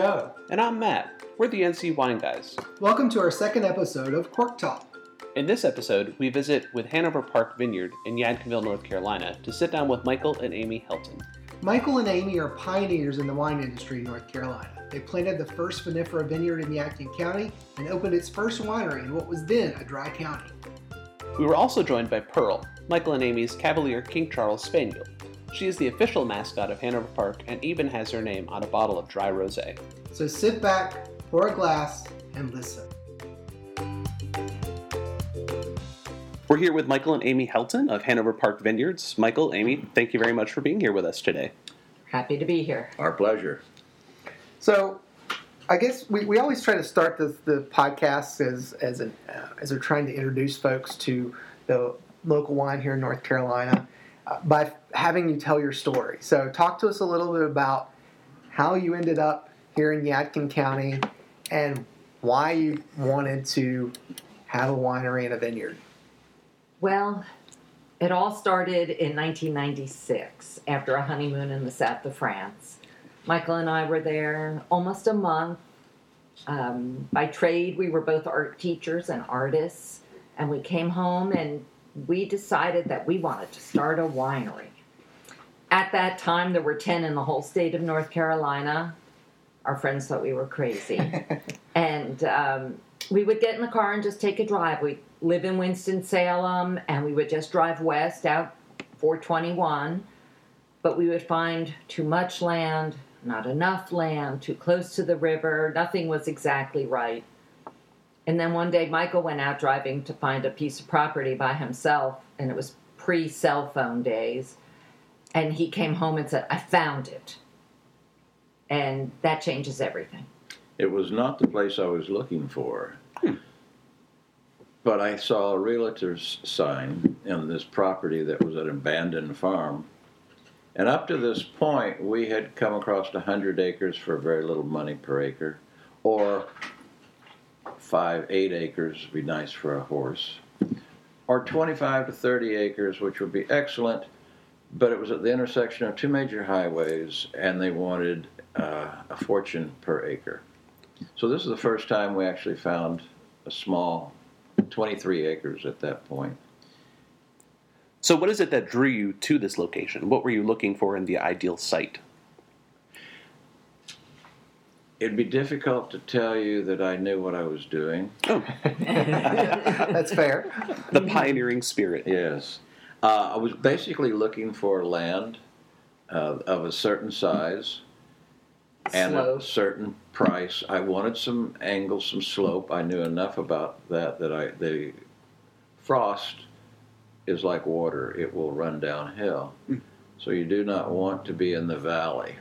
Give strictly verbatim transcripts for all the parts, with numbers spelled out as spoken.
Joe. And I'm Matt. We're the N C Wine Guys. Welcome to our second episode of Cork Talk. In this episode, we visit with Hanover Park Vineyard in Yadkinville, North Carolina, to sit down with Michael and Amy Helton. Michael and Amy are pioneers in the wine industry in North Carolina. They planted the first vinifera vineyard in Yadkin County and opened its first winery in what was then a dry county. We were also joined by Pearl, Michael and Amy's Cavalier King Charles Spaniel. She is the official mascot of Hanover Park and even has her name on a bottle of dry rosé. So sit back, pour a glass, and listen. We're here with Michael and Amy Helton of Hanover Park Vineyards. Michael, Amy, thank you very much for being here with us today. Happy to be here. Our pleasure. So, I guess we, we always try to start the, the podcast as as an uh, as we're trying to introduce folks to the local wine here in North Carolina uh, by having you tell your story. So, talk to us a little bit about how you ended up here in Yadkin County and why you wanted to have a winery and a vineyard. Well, it all started in nineteen ninety-six after a honeymoon in the south of France. Michael and I were there almost a month. Um, by trade, we were both art teachers and artists, and we came home and we decided that we wanted to start a winery. At that time, there were ten in the whole state of North Carolina. Our friends thought we were crazy. and um, we would get in the car and just take a drive. We'd live in Winston-Salem, and we would just drive west out four twenty-one, but we would find too much land, not enough land, too close to the river. Nothing was exactly right. And then one day, Michael went out driving to find a piece of property by himself, and it was pre-cell phone days, and he came home and said, I found it. And that changes everything. It was not the place I was looking for. Hmm. But I saw a realtor's sign in this property that was an abandoned farm. And up to this point, we had come across one hundred acres for very little money per acre, or five, eight acres would be nice for a horse, or twenty-five to thirty acres, which would be excellent, but it was at the intersection of two major highways, and they wanted uh, a fortune per acre. So this is the first time we actually found a small twenty-three acres at that point. So what is it that drew you to this location? What were you looking for in the ideal site? It'd be difficult to tell you that I knew what I was doing. Oh. That's fair. The pioneering spirit. Yes. Uh, I was basically looking for land uh, of a certain size and slope. A certain price. I wanted some angle, some slope. I knew enough about that that I the frost is like water. It will run downhill. Mm. So you do not want to be in the valley.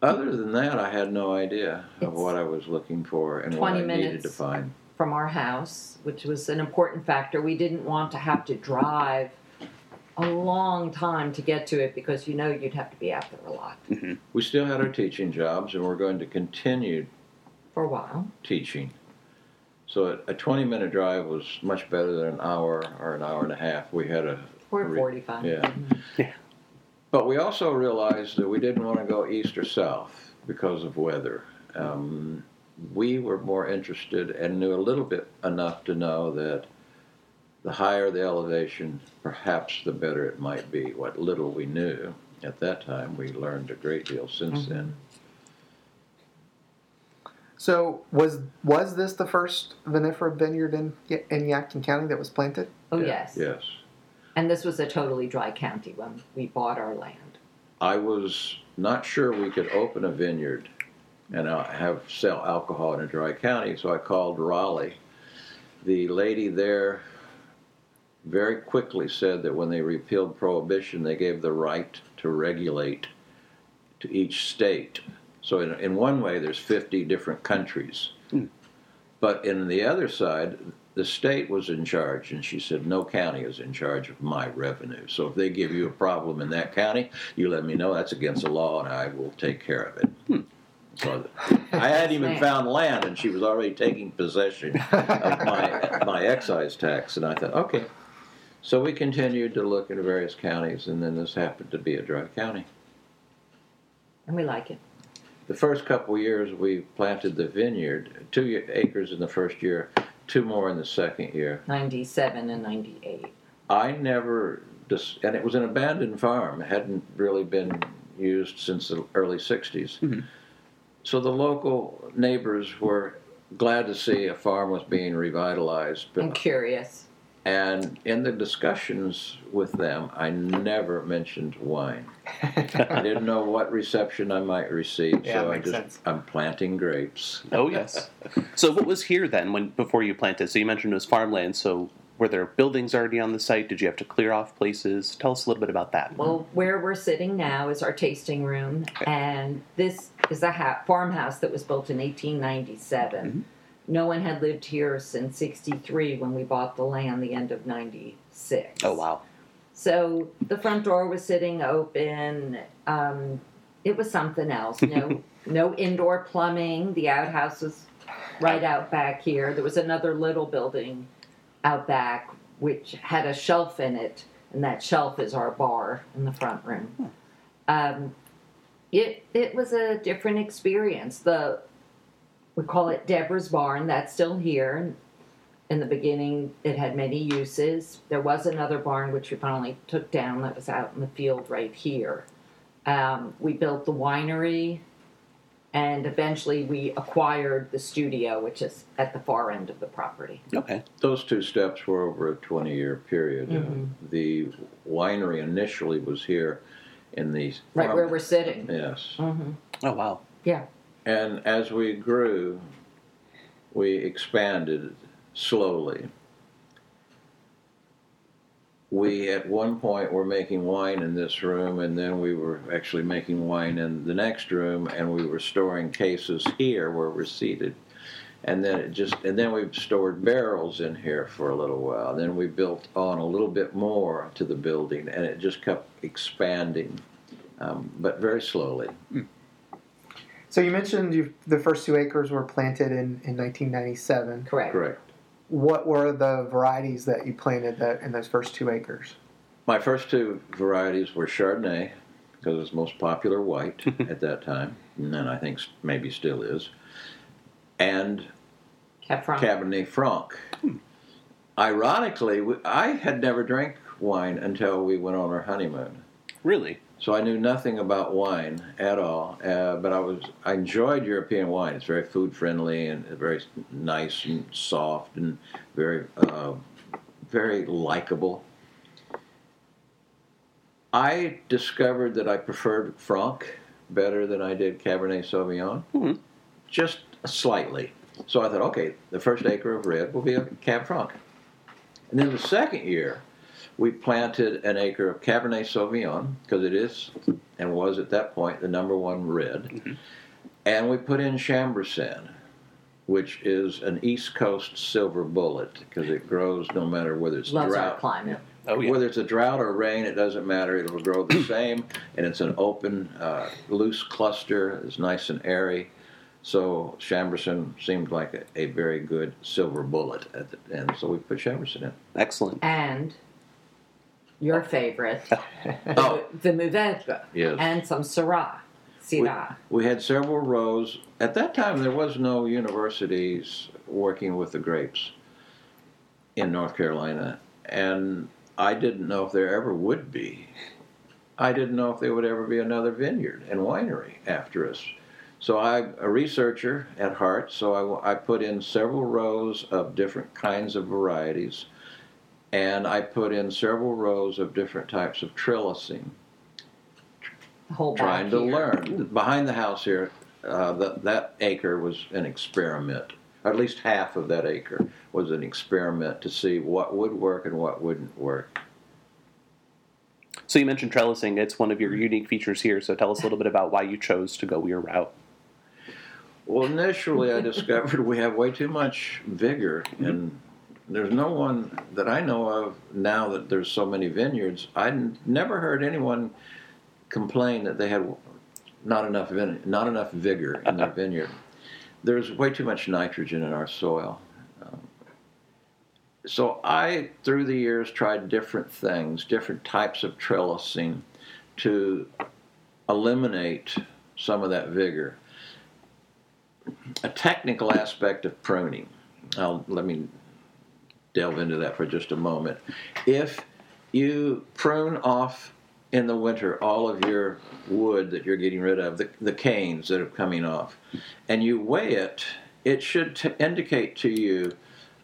Other than that, I had no idea of it's what I was looking for and what I needed to find. From our house, which was an important factor. We didn't want to have to drive a long time to get to it because you know you'd have to be out there a lot. Mm-hmm. We still had our teaching jobs and we're going to continue for a while teaching. So a twenty-minute drive was much better than an hour or an hour and a half. We had a... Or re- forty-five. Yeah. Mm-hmm. Yeah. But we also realized that we didn't want to go east or south because of weather. Um, we were more interested and knew a little bit enough to know that the higher the elevation, perhaps the better it might be. What little we knew at that time, we learned a great deal since mm-hmm. then. So was was this the first vinifera vineyard in in Yadkin County that was planted? Oh, yeah, yes. Yes. And this was a totally dry county when we bought our land. I was not sure we could open a vineyard and have sell alcohol in a dry county, so I called Raleigh. The lady there very quickly said that when they repealed Prohibition, they gave the right to regulate to each state. So in, in one way, there's fifty different countries. Mm. But in the other side, the state was in charge, and she said, no county is in charge of my revenue. So if they give you a problem in that county, you let me know that's against the law, and I will take care of it. Hmm. So I hadn't even found land, and she was already taking possession of my, my excise tax. And I thought, okay. So we continued to look at various counties, and then this happened to be a dry county. And we like it. the first couple years we planted the vineyard, two acres in the first year, two more in the second year. ninety-seven and ninety-eight. I never, dis- and it was an abandoned farm, hadn't really been used since the early sixties. Mm-hmm. So the local neighbors were glad to see a farm was being revitalized. But, I'm curious. And in the discussions with them, I never mentioned wine. I didn't know what reception I might receive, yeah, so I just sense. I'm planting grapes. Oh yes. So what was here then when before you planted? So you mentioned it was farmland. So were there buildings already on the site? Did you have to clear off places? Tell us a little bit about that. Well, where we're sitting now is our tasting room, okay. And this is a ha- farmhouse that was built in eighteen ninety-seven. Mm-hmm. No one had lived here since sixty-three when we bought the land, the end of ninety-six. Oh, wow. So the front door was sitting open. Um, it was something else. No no indoor plumbing. The outhouse was right out back here. There was another little building out back which had a shelf in it, and that shelf is our bar in the front room. Um, it it was a different experience. The... We call it Deborah's Barn. That's still here. In the beginning, it had many uses. There was another barn, which we finally took down, that was out in the field right here. Um, we built the winery, and eventually we acquired the studio, which is at the far end of the property. Okay. Those two steps were over a twenty-year period. Mm-hmm. Uh, the winery initially was here in the... Right farm. Where we're sitting. Yes. Mm-hmm. Oh, wow. Yeah. And as we grew, we expanded slowly. We, at one point, were making wine in this room, and then we were actually making wine in the next room, and we were storing cases here where we're seated. And then it just, and then we stored barrels in here for a little while. Then we built on a little bit more to the building, and it just kept expanding, um, but very slowly. Mm. So you mentioned you, the first two acres were planted in, in nineteen ninety-seven. Correct. Correct. What were the varieties that you planted that, in those first two acres? My first two varieties were Chardonnay, because it was the most popular white at that time, and I think maybe still is, and Cab Franc. Cabernet Franc. Hmm. Ironically, I had never drank wine until we went on our honeymoon. Really? So I knew nothing about wine at all, uh, but I was—I enjoyed European wine. It's very food-friendly and very nice and soft and very, uh, very likable. I discovered that I preferred Franc better than I did Cabernet Sauvignon, mm-hmm. just slightly. So I thought, okay, the first acre of red will be a Cab Franc, and then the second year. We planted an acre of Cabernet Sauvignon, because it is, and was at that point, the number one red. Mm-hmm. And we put in Chambourcin, which is an East Coast silver bullet, because it grows no matter whether it's Loves drought. Our climate. Oh, yeah. Whether it's a drought or rain, it doesn't matter. It'll grow the same, and it's an open, uh, loose cluster. It's nice and airy. So Chambourcin seemed like a, a very good silver bullet, at the, and so we put Chambourcin in. Excellent. And... Your favorite, oh. the, the Mourvèdre, yes. and some Syrah. Syrah. We, we had several rows. At that time, there was no universities working with the grapes in North Carolina, and I didn't know if there ever would be. I didn't know if there would ever be another vineyard and winery after us. So I'm a researcher at heart, so I, I put in several rows of different kinds of varieties. And I put in several rows of different types of trellising, Whole trying to here. learn. Behind the house here, uh, the, that acre was an experiment, or at least half of that acre was an experiment to see what would work and what wouldn't work. So you mentioned trellising. It's one of your unique features here, so tell us a little bit about why you chose to go your route. Well, initially I discovered we have way too much vigor in... There's no one that I know of now that there's so many vineyards. I n- never heard anyone complain that they had not enough vine- not enough vigor in their vineyard. There's way too much nitrogen in our soil. Um, so I, through the years, tried different things, different types of trellising to eliminate some of that vigor. a technical aspect of pruning. I'll, let me delve into that for just a moment. If you prune off in the winter all of your wood that you're getting rid of, the, the canes that are coming off, and you weigh it, it should t- indicate to you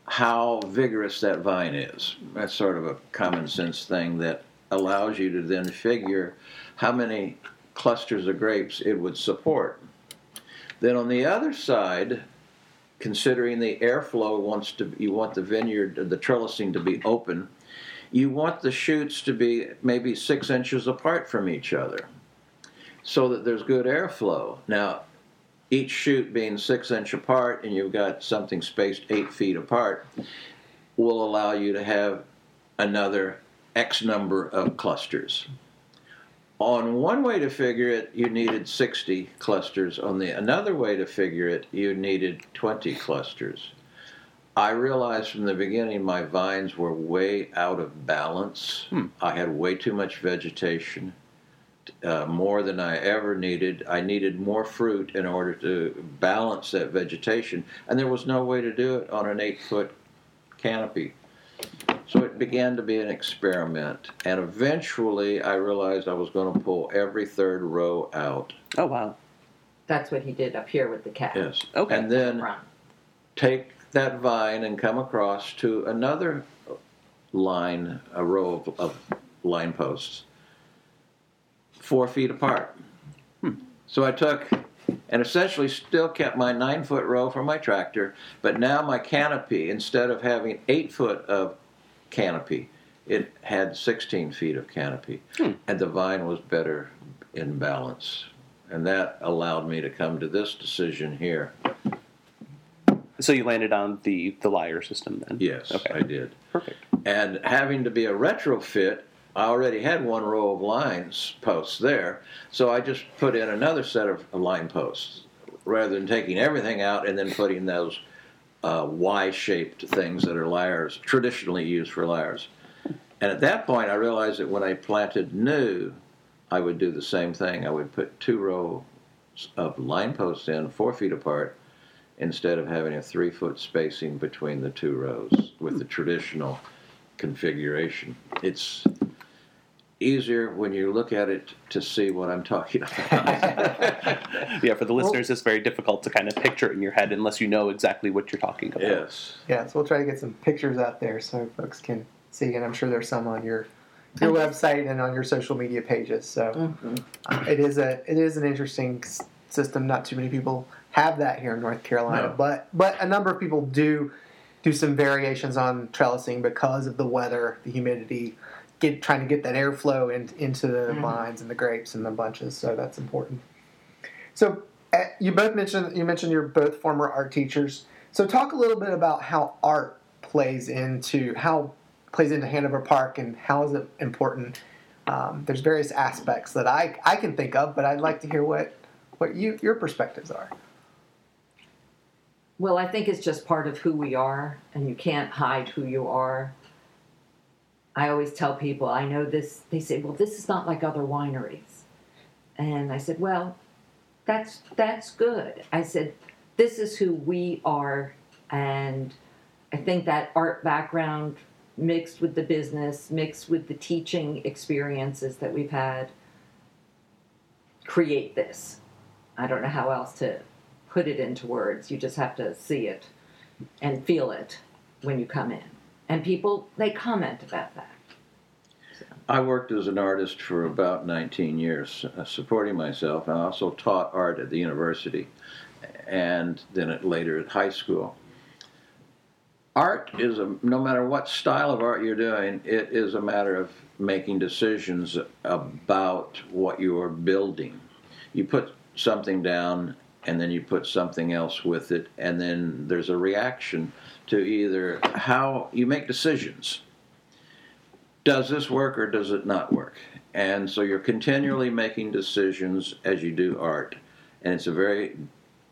how vigorous that vine is. That's sort of a common sense thing that allows you to then figure how many clusters of grapes it would support. Then on the other side, considering the airflow, wants to, you want the vineyard, the trellising to be open, you want the shoots to be maybe six inches apart from each other so that there's good airflow. Now, each shoot being six inch apart and you've got something spaced eight feet apart will allow you to have another X number of clusters. On one way to figure it, you needed sixty clusters. On the another way to figure it, you needed twenty clusters. I realized from the beginning my vines were way out of balance. Hmm. I had way too much vegetation, uh, more than I ever needed. I needed more fruit in order to balance that vegetation, and there was no way to do it on an eight-foot canopy. So it began to be an experiment, and eventually I realized I was going to pull every third row out. Oh, wow. That's what he did up here with the cat. Yes. Okay. And then take that vine and come across to another line, a row of, of line posts, four feet apart. Hmm. So I took and essentially still kept my nine-foot row for my tractor, but now my canopy, instead of having eight foot of canopy, it had sixteen feet of canopy, hmm. and the vine was better in balance. And that allowed me to come to this decision here. So you landed on the, the lyre system then? Yes, okay. I did. Perfect. And having to be a retrofit, I already had one row of lines posts there, so I just put in another set of line posts rather than taking everything out and then putting those uh, Y-shaped things that are lyres, traditionally used for lyres. And at that point, I realized that when I planted new, I would do the same thing. I would put two rows of line posts in, four feet apart, instead of having a three-foot spacing between the two rows with the traditional configuration. It's easier when you look at it to see what I'm talking about. Yeah, for the listeners, well, it's very difficult to kind of picture it in your head unless you know exactly what you're talking about. Yes. Yeah, so we'll try to get some pictures out there so folks can see, and I'm sure there's some on your your website and on your social media pages. So mm-hmm. uh, it is a it is an interesting system. Not too many people have that here in North Carolina, no. but but a number of people do do some variations on trellising because of the weather, the humidity, get trying to get that airflow in, into the mm-hmm. vines and the grapes and the bunches. So that's important. So uh, you both mentioned you mentioned you're both former art teachers. So talk a little bit about how art plays into how plays into Hanover Park and how is it important. Um, there's various aspects that I I can think of, but I'd like to hear what what you your perspectives are. Well, I think it's just part of who we are, and you can't hide who you are. I always tell people, I know this, they say, well, this is not like other wineries. And I said, well, that's that's good. I said, this is who we are, and I think that art background mixed with the business, mixed with the teaching experiences that we've had, create this. I don't know how else to put it into words. You just have to see it and feel it when you come in. And people, they comment about that. So. I worked as an artist for about nineteen years, uh, supporting myself. I also taught art at the university and then at, later at high school. Art is, a, no matter what style of art you're doing, it is a matter of making decisions about what you are building. You put something down, and then you put something else with it, and then there's a reaction to either how you make decisions. Does this work or does it not work? And so you're continually making decisions as you do art, and it's a very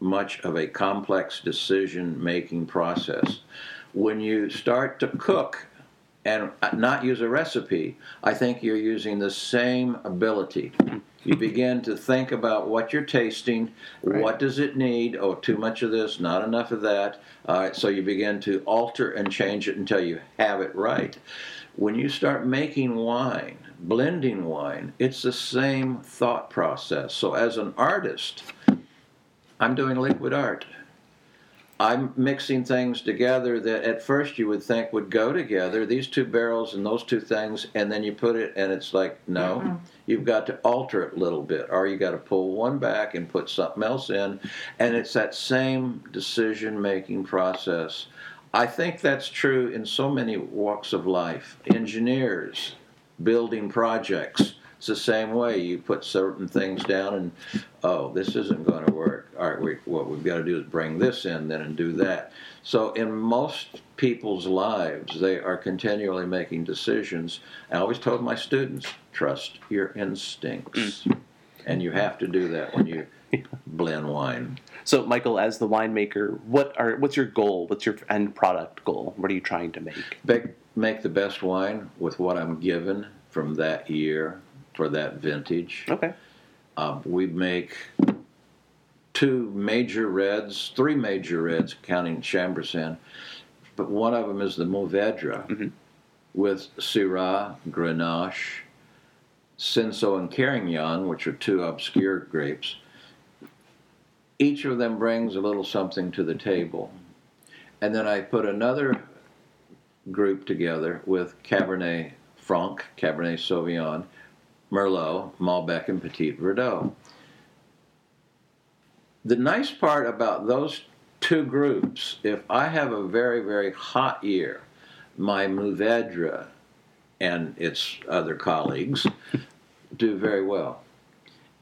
much of a complex decision-making process. When you start to cook and not use a recipe, I think you're using the same ability You begin to think about what you're tasting, right. What does it need? Oh, too much of this, not enough of that. All right, so you begin to alter and change it until you have it right. When you start making wine, blending wine, it's the same thought process. So as an artist, I'm doing liquid art. I'm mixing things together that at first you would think would go together, these two barrels and those two things, and then you put it and it's like, no, mm-hmm. You've got to alter it a little bit, or you got to pull one back and put something else in, and it's that same decision-making process. I think that's true in so many walks of life. Engineers, building projects, it's the same way. You put certain things down and, oh, this isn't going to work. All right, we, what we've got to do is bring this in then and do that. So in most people's lives, they are continually making decisions. I always told my students, trust your instincts. And you have to do that when you blend wine. So, Michael, as the winemaker, what are what's your goal? What's your end product goal? What are you trying to make? Make, make the best wine with what I'm given from that year. For that vintage. Okay. Uh, we make two major reds, three major reds, counting Chambourcin, but one of them is the Mourvèdre mm-hmm. with Syrah, Grenache, Cinsault, and Carignan, which are two obscure grapes. Each of them brings a little something to the table. And then I put another group together with Cabernet Franc, Cabernet Sauvignon, Merlot, Malbec, and Petit Verdot. The nice part about those two groups, if I have a very, very hot year, my Mourvèdre and its other colleagues do very well.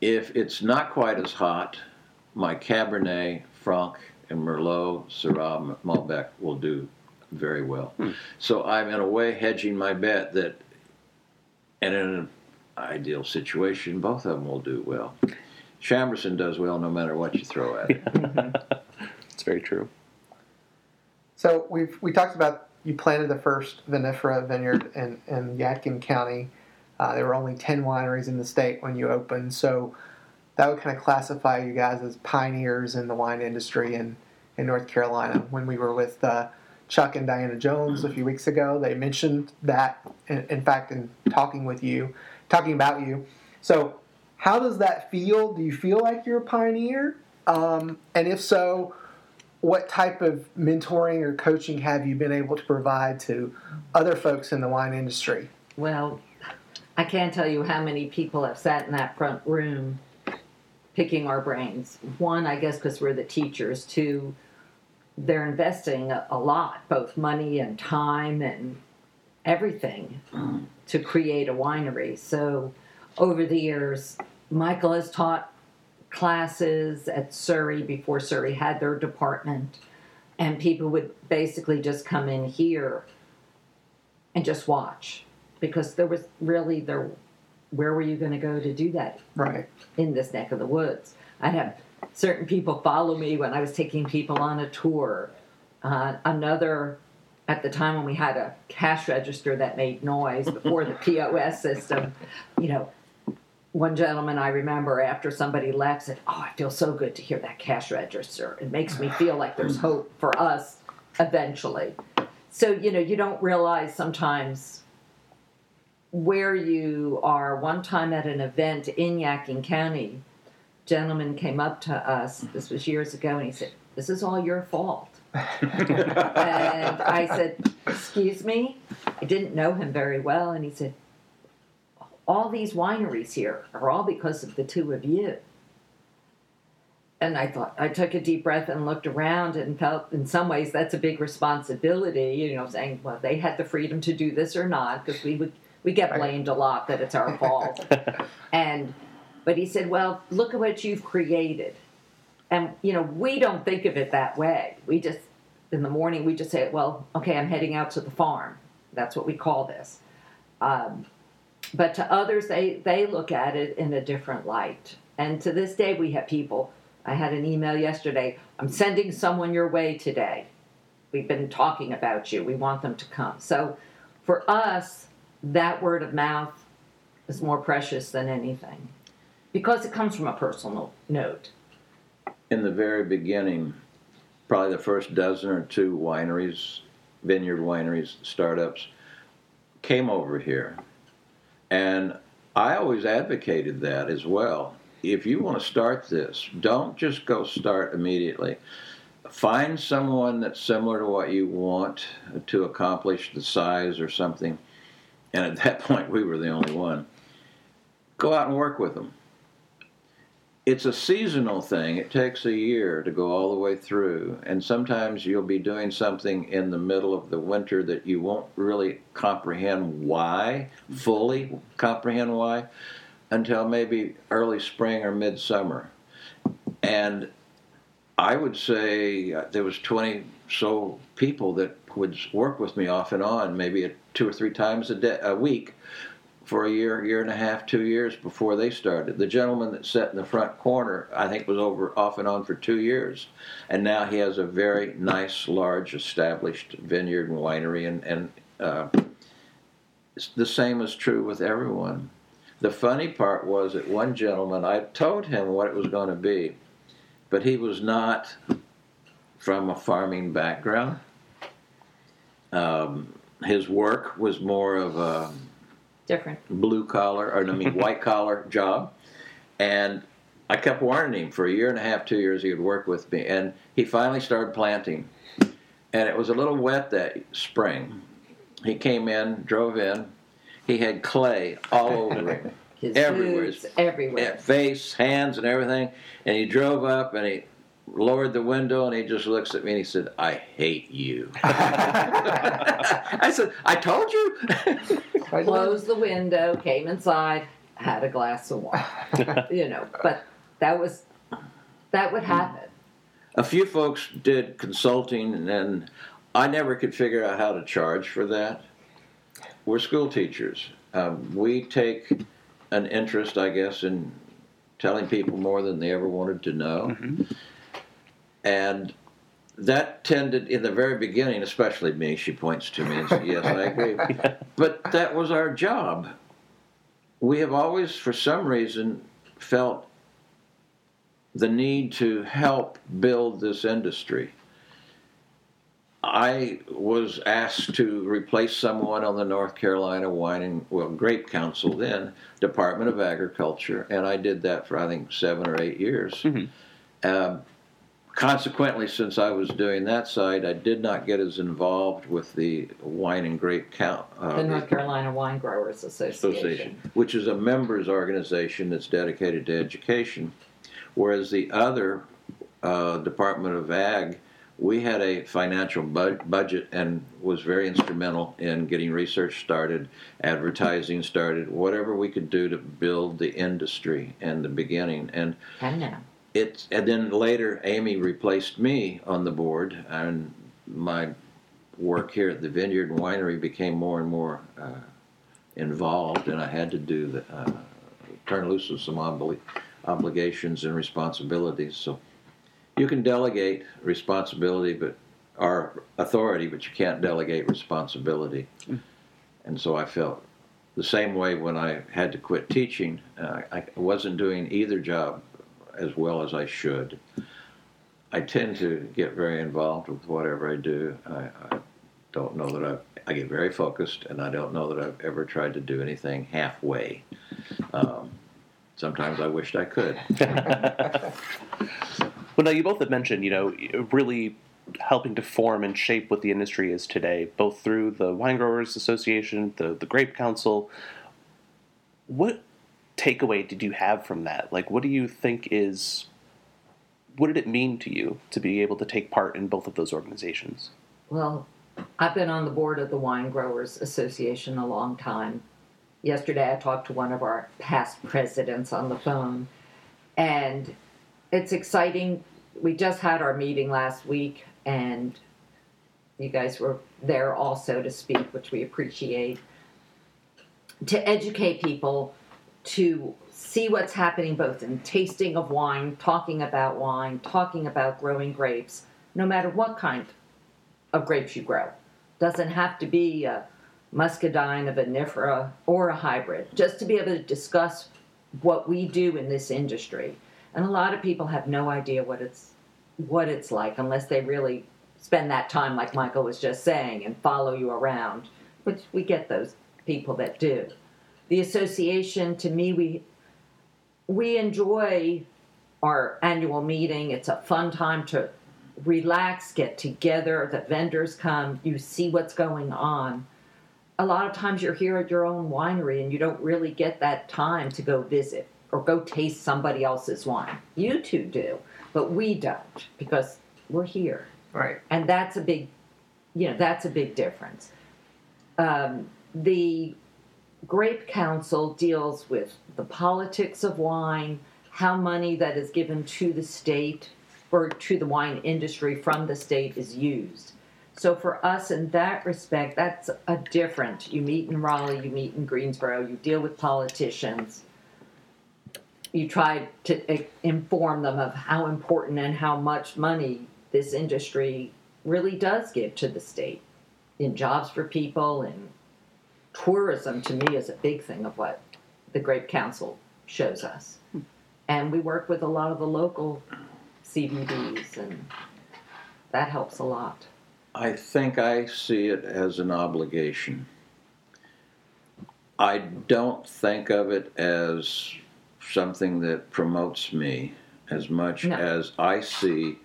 If it's not quite as hot, my Cabernet, Franc, and Merlot, Syrah, Malbec will do very well. Hmm. So I'm in a way hedging my bet that, and in a ideal situation, both of them will do well. Chambourcin does well no matter what you throw at it. Mm-hmm. It's very true. So we've we talked about you planted the first vinifera vineyard in, in Yadkin County. Uh, there were only ten wineries in the state when you opened, so that would kind of classify you guys as pioneers in the wine industry in, in North Carolina. When we were with uh, Chuck and Diana Jones a few weeks ago, they mentioned that, in, in fact, in talking with you, talking about you. So how does that feel? Do you feel like you're a pioneer? Um, and if so, what type of mentoring or coaching have you been able to provide to other folks in the wine industry? Well, I can't tell you how many people have sat in that front room picking our brains. One, I guess because we're the teachers. Two, they're investing a lot, both money and time and everything to create a winery. So over the years, Michael has taught classes at Surrey before Surrey had their department, and people would basically just come in here and just watch, because there was really, there, where were you going to go to do that? Right. In this neck of the woods. I'd have certain people follow me when I was taking people on a tour. Uh, another... At the time when we had a cash register that made noise before the P O S system, you know, one gentleman I remember after somebody left said, oh, I feel so good to hear that cash register. It makes me feel like there's hope for us eventually. So, you know, you don't realize sometimes where you are. One time at an event in Yadkin County, a gentleman came up to us, this was years ago, and he said, this is all your fault. And I said, excuse me? I didn't know him very well. And he said, all these wineries here are all because of the two of you. And I thought, I took a deep breath and looked around and felt in some ways that's a big responsibility, you know, saying, well, they had the freedom to do this or not, because we would we get blamed a lot that it's our fault. And but he said, well, look at what you've created. And, you know, we don't think of it that way. We just, in the morning, we just say, well, okay, I'm heading out to the farm. That's what we call this. Um, but to others, they, they look at it in a different light. And to this day, we have people. I had an email yesterday. I'm sending someone your way today. We've been talking about you. We want them to come. So for us, that word of mouth is more precious than anything. because it comes from a personal note. In the very beginning, probably the first dozen or two wineries, vineyard wineries, startups, came over here. And I always advocated that as well. If you want to start this, don't just go start immediately. Find someone that's similar to what you want to accomplish, the size or something. And at that point, we were the only one. Go out and work with them. It's a seasonal thing. It takes a year to go all the way through. And sometimes you'll be doing something in the middle of the winter that you won't really comprehend why, fully comprehend why, until maybe early spring or midsummer. And I would say there was twenty so people that would work with me off and on, maybe two or three times a day, a week, for a year, year and a half, two years before they started. The gentleman that sat in the front corner, I think, was over off and on for two years. And now he has a very nice, large, established vineyard and winery. And, and uh, the same is true with everyone. The funny part was that one gentleman, I told him what it was going to be, but he was not from a farming background. Um, his work was more of a different blue collar, or I mean white collar job, and I kept warning him for a year and a half, two years he would work with me, and he finally started planting. And it was a little wet that spring. He came in, drove in. He had clay all over him. His everywhere, boots, everywhere, face, hands, and everything. And he drove up and he lowered the window and he just looks at me and he said, "I hate you." I said, "I told you." Closed the window, came inside, had a glass of wine. You know, but that was that would happen. A few folks did consulting, and I never could figure out how to charge for that. We're school teachers. Um, we take an interest, I guess, in telling people more than they ever wanted to know. Mm-hmm. And that tended, in the very beginning, especially me, she points to me and says, "Yes, I agree." But that was our job. We have always, for some reason, felt the need to help build this industry. I was asked to replace someone on the North Carolina Wine and well, Grape Council then, Department of Agriculture, and I did that for, I think, seven or eight years. Mm-hmm. Um, consequently, since I was doing that side, I did not get as involved with the Wine and Grape Council. Uh, the North Carolina Wine Growers Association. Association, which is a members organization that's dedicated to education, whereas the other uh, Department of Ag, we had a financial bu- budget and was very instrumental in getting research started, advertising started, whatever we could do to build the industry in the beginning. And it's, and then later, Amy replaced me on the board, and my work here at the Vineyard and Winery became more and more uh, involved, and I had to do the, uh, turn loose of some obli- obligations and responsibilities. So you can delegate responsibility, but or authority, but you can't delegate responsibility. And so I felt the same way when I had to quit teaching. Uh, I wasn't doing either job as well as I should. I tend to get very involved with whatever I do. I, I don't know that I I get very focused, and I don't know that I've ever tried to do anything halfway. Um, sometimes I wished I could. Well, now, you both have mentioned, you know, really helping to form and shape what the industry is today, both through the Wine Growers Association, the, the Grape Council. What takeaway did you have from that? Like, what do you think is, what did it mean to you to be able to take part in both of those organizations? Well, I've been on the board of the Wine Growers Association a long time. Yesterday, I talked to one of our past presidents on the phone, and it's exciting. We just had our meeting last week, and you guys were there also to speak, which we appreciate, to educate people, to see what's happening both in tasting of wine, talking about wine, talking about growing grapes, no matter what kind of grapes you grow. Doesn't have to be a muscadine, a vinifera, or a hybrid. Just to be able to discuss what we do in this industry. And a lot of people have no idea what it's what it's like unless they really spend that time, like Michael was just saying, and follow you around, which we get those people that do. The association, to me, we we enjoy our annual meeting. It's a fun time to relax, get together. The vendors come. You see what's going on. A lot of times you're here at your own winery and you don't really get that time to go visit or go taste somebody else's wine. You two do, but we don't because we're here. Right. And that's a big, you know, that's a big difference. Um, the Grape Council deals with the politics of wine, how money that is given to the state or to the wine industry from the state is used. So for us in that respect, that's a different. You meet in Raleigh, you meet in Greensboro, you deal with politicians. You try to inform them of how important and how much money this industry really does give to the state in jobs for people, and tourism to me is a big thing of what the Grape Council shows us. And we work with a lot of the local C B Ds, and that helps a lot. I think I see it as an obligation. I don't think of it as something that promotes me as much no. as I see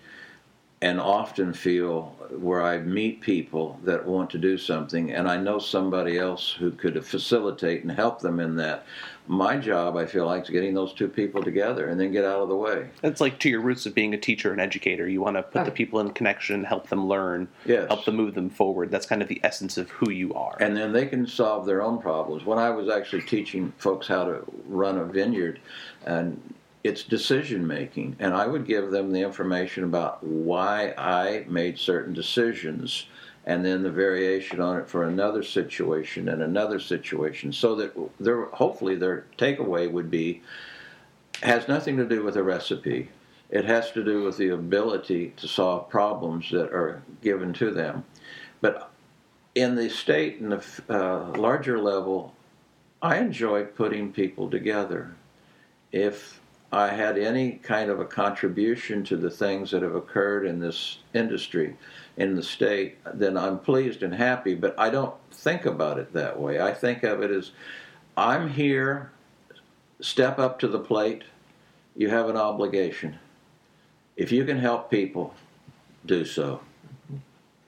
and often feel where I meet people that want to do something and I know somebody else who could facilitate and help them in that. My job, I feel like, is getting those two people together and then get out of the way. That's like to your roots of being a teacher and educator. You want to put oh. the people in connection, help them learn, yes. help them move them forward. That's kind of the essence of who you are. And then they can solve their own problems. When I was actually teaching folks how to run a vineyard, and it's decision-making, and I would give them the information about why I made certain decisions and then the variation on it for another situation and another situation, so that their, hopefully their takeaway would be, has nothing to do with a recipe. It has to do with the ability to solve problems that are given to them. But in the state and the uh, larger level, I enjoy putting people together. If I had any kind of a contribution to the things that have occurred in this industry, in the state, then I'm pleased and happy, but I don't think about it that way. I think of it as, I'm here, step up to the plate, you have an obligation. If you can help people, do so.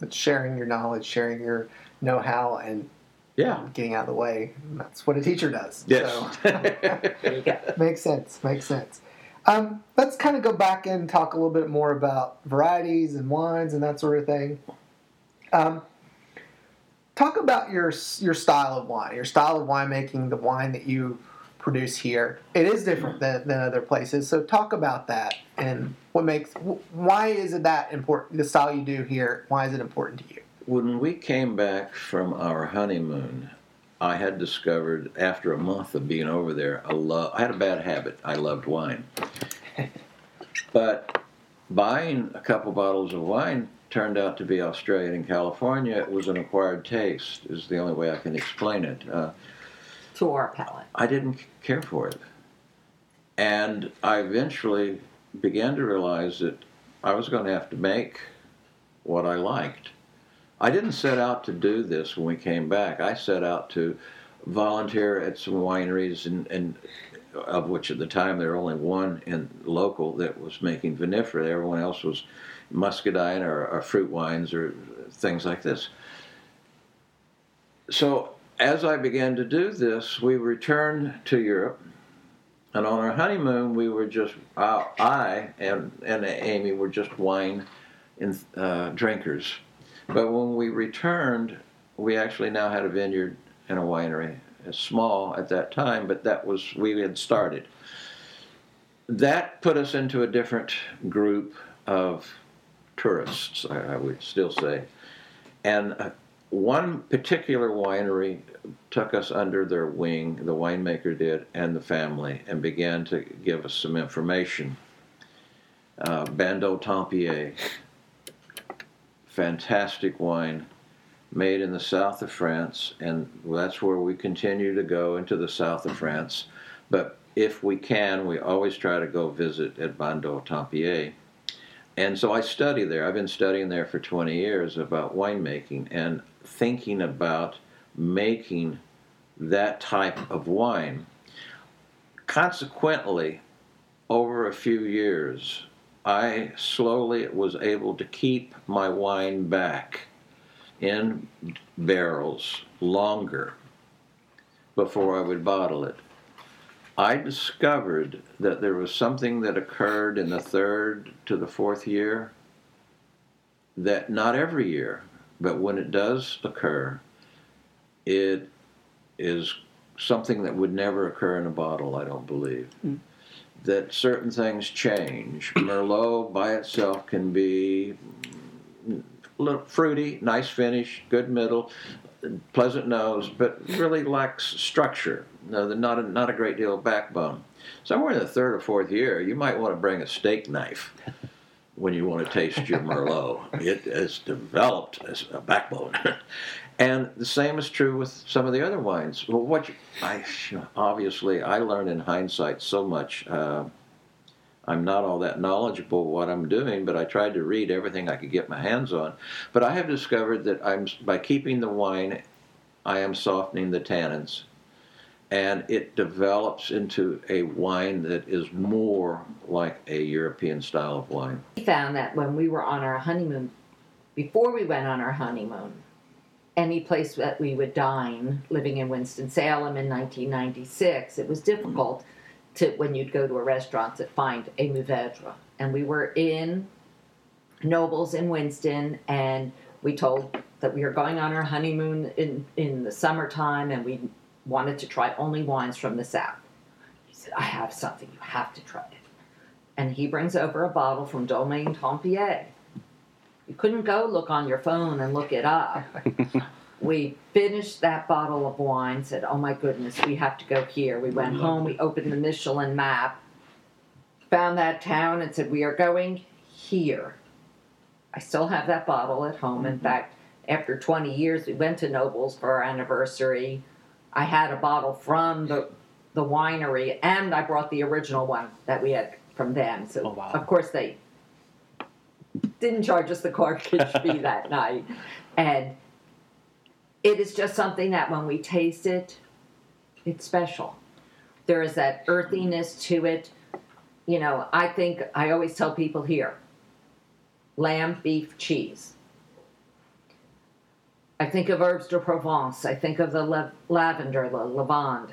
It's sharing your knowledge, sharing your know-how, and yeah, getting out of the way. That's what a teacher does. Yes. So. Makes sense. Makes sense. Um, let's kind of go back and talk a little bit more about varieties and wines and that sort of thing. Um, talk about your your style of wine, your style of winemaking, the wine that you produce here. It is different than, than other places. So talk about that and what makes, why is it that important, the style you do here, why is it important to you? When we came back from our honeymoon, I had discovered after a month of being over there, I, lo- I had a bad habit. I loved wine. But buying a couple bottles of wine turned out to be Australian and California. It was an acquired taste, is the only way I can explain it. Uh, to our palate. I didn't care for it. And I eventually began to realize that I was going to have to make what I liked. I didn't set out to do this when we came back. I set out to volunteer at some wineries, and, and of which at the time there were only one in local that was making vinifera. Everyone else was muscadine or, or fruit wines or things like this. So as I began to do this, we returned to Europe. And on our honeymoon, we were just, I, I and, and Amy were just wine in, uh, drinkers. But when we returned, we actually now had a vineyard and a winery. It's small at that time, but that was, we had started. That put us into a different group of tourists, I would still say. And one particular winery took us under their wing, the winemaker did, and the family, and began to give us some information. Uh, Domaine Tempier. Fantastic wine made in the south of France, and that's where we continue to go, into the south of France. But if we can, we always try to go visit at Domaine Tempier. And so I study there. I've been studying there for twenty years about winemaking and thinking about making that type of wine. Consequently, over a few years, I slowly was able to keep my wine back in barrels longer before I would bottle it. I discovered that there was something that occurred in the third to the fourth year that not every year, but when it does occur, it is something that would never occur in a bottle, I don't believe. Mm. That certain things change. Merlot by itself can be a little fruity, nice finish, good middle, pleasant nose, but really lacks structure. No, not a, not a great deal of backbone. Somewhere in the third or fourth year, you might want to bring a steak knife when you want to taste your Merlot. It has developed as a backbone. And the same is true with some of the other wines. Well, what you, I, obviously, I learn in hindsight so much. Uh, I'm not all that knowledgeable what I'm doing, but I tried to read everything I could get my hands on. But I have discovered that I'm by keeping the wine, I am softening the tannins. And it develops into a wine that is more like a European style of wine. We found that when we were on our honeymoon, before we went on our honeymoon, any place that we would dine, living in Winston-Salem in nineteen ninety-six, it was difficult to, when you'd go to a restaurant, to find a Mourvèdre. And we were in Noble's in Winston, and we told that we were going on our honeymoon in, in the summertime, and we wanted to try only wines from the South. He said, I have something. You have to try it. And he brings over a bottle from Domaine Tempier. You couldn't go look on your phone and look it up. We finished that bottle of wine, said, oh, my goodness, we have to go here. We went home. We opened the Michelin map, found that town, and said, we are going here. I still have that bottle at home. In mm-hmm. fact, after twenty years, we went to Noble's for our anniversary. I had a bottle from the the winery, and I brought the original one that we had from them. So, oh, wow. Of course, they didn't charge us the corkage fee that night. And it is just something that when we taste it, it's special. There is that earthiness to it. You know, I think I always tell people here, lamb, beef, cheese. I think of herbs de Provence. I think of the lav- lavender, the lavande.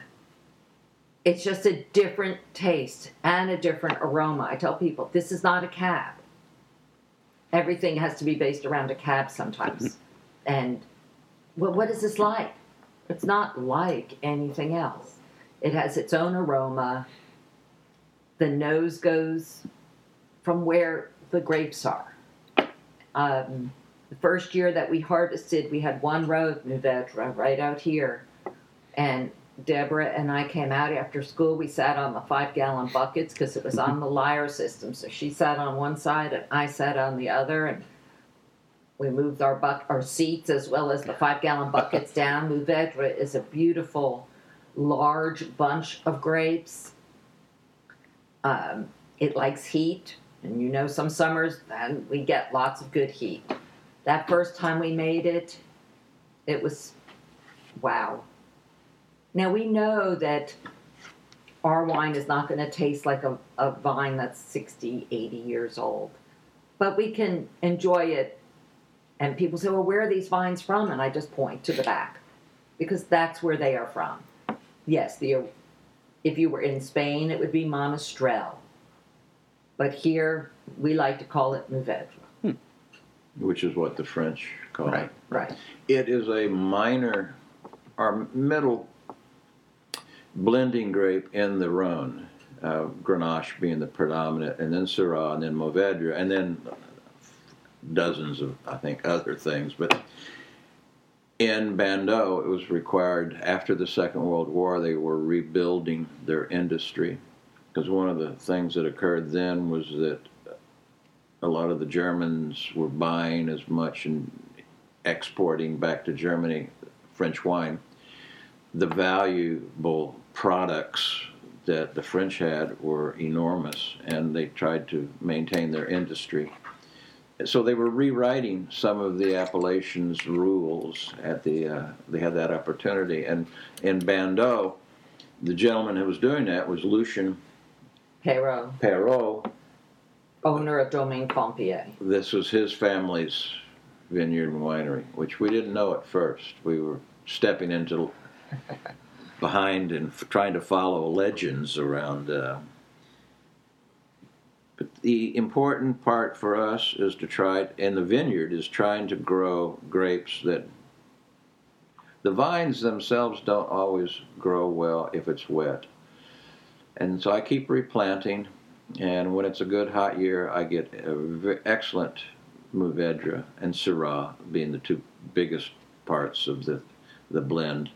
It's just a different taste and a different aroma. I tell people, this is not a cab. Everything has to be based around a cab sometimes. And well, what is this like? It's not like anything else. It has its own aroma. The nose goes from where the grapes are. Um... The first year that we harvested, we had one row of Mourvèdre right out here. And Deborah and I came out after school. We sat on the five-gallon buckets because it was on the lyre system. So she sat on one side and I sat on the other. And we moved our buck, our seats as well as the five-gallon buckets down. Mourvèdre is a beautiful, large bunch of grapes. Um, it likes heat. And you know some summers, then we get lots of good heat. That first time we made it, it was, wow. Now, we know that our wine is not going to taste like a, a vine that's sixty, eighty years old. But we can enjoy it. And people say, well, where are these vines from? And I just point to the back. Because that's where they are from. Yes, the if you were in Spain, it would be Monastrell. But here, we like to call it Mourvèdre. Which is what the French call it. Right, right. It is a minor or middle blending grape in the Rhône, uh, Grenache being the predominant, and then Syrah, and then Mourvèdre, and then dozens of, I think, other things. But in Bordeaux, it was required, after the Second World War, they were rebuilding their industry, because one of the things that occurred then was that a lot of the Germans were buying as much and exporting back to Germany French wine. The valuable products that the French had were enormous, and they tried to maintain their industry. So they were rewriting some of the appellation's rules at the, uh, they had that opportunity. And in Bordeaux, the gentleman who was doing that was Lucien Perrault, Perrault, owner of Domaine Tempier. This was his family's vineyard and winery, which we didn't know at first. We were stepping into behind and f- trying to follow legends around. Uh, but the important part for us is to try, and the vineyard is trying to grow grapes that the vines themselves don't always grow well if it's wet. And so I keep replanting, and when it's a good hot year, I get a v- excellent Mourvèdre and Syrah being the two biggest parts of the the blend.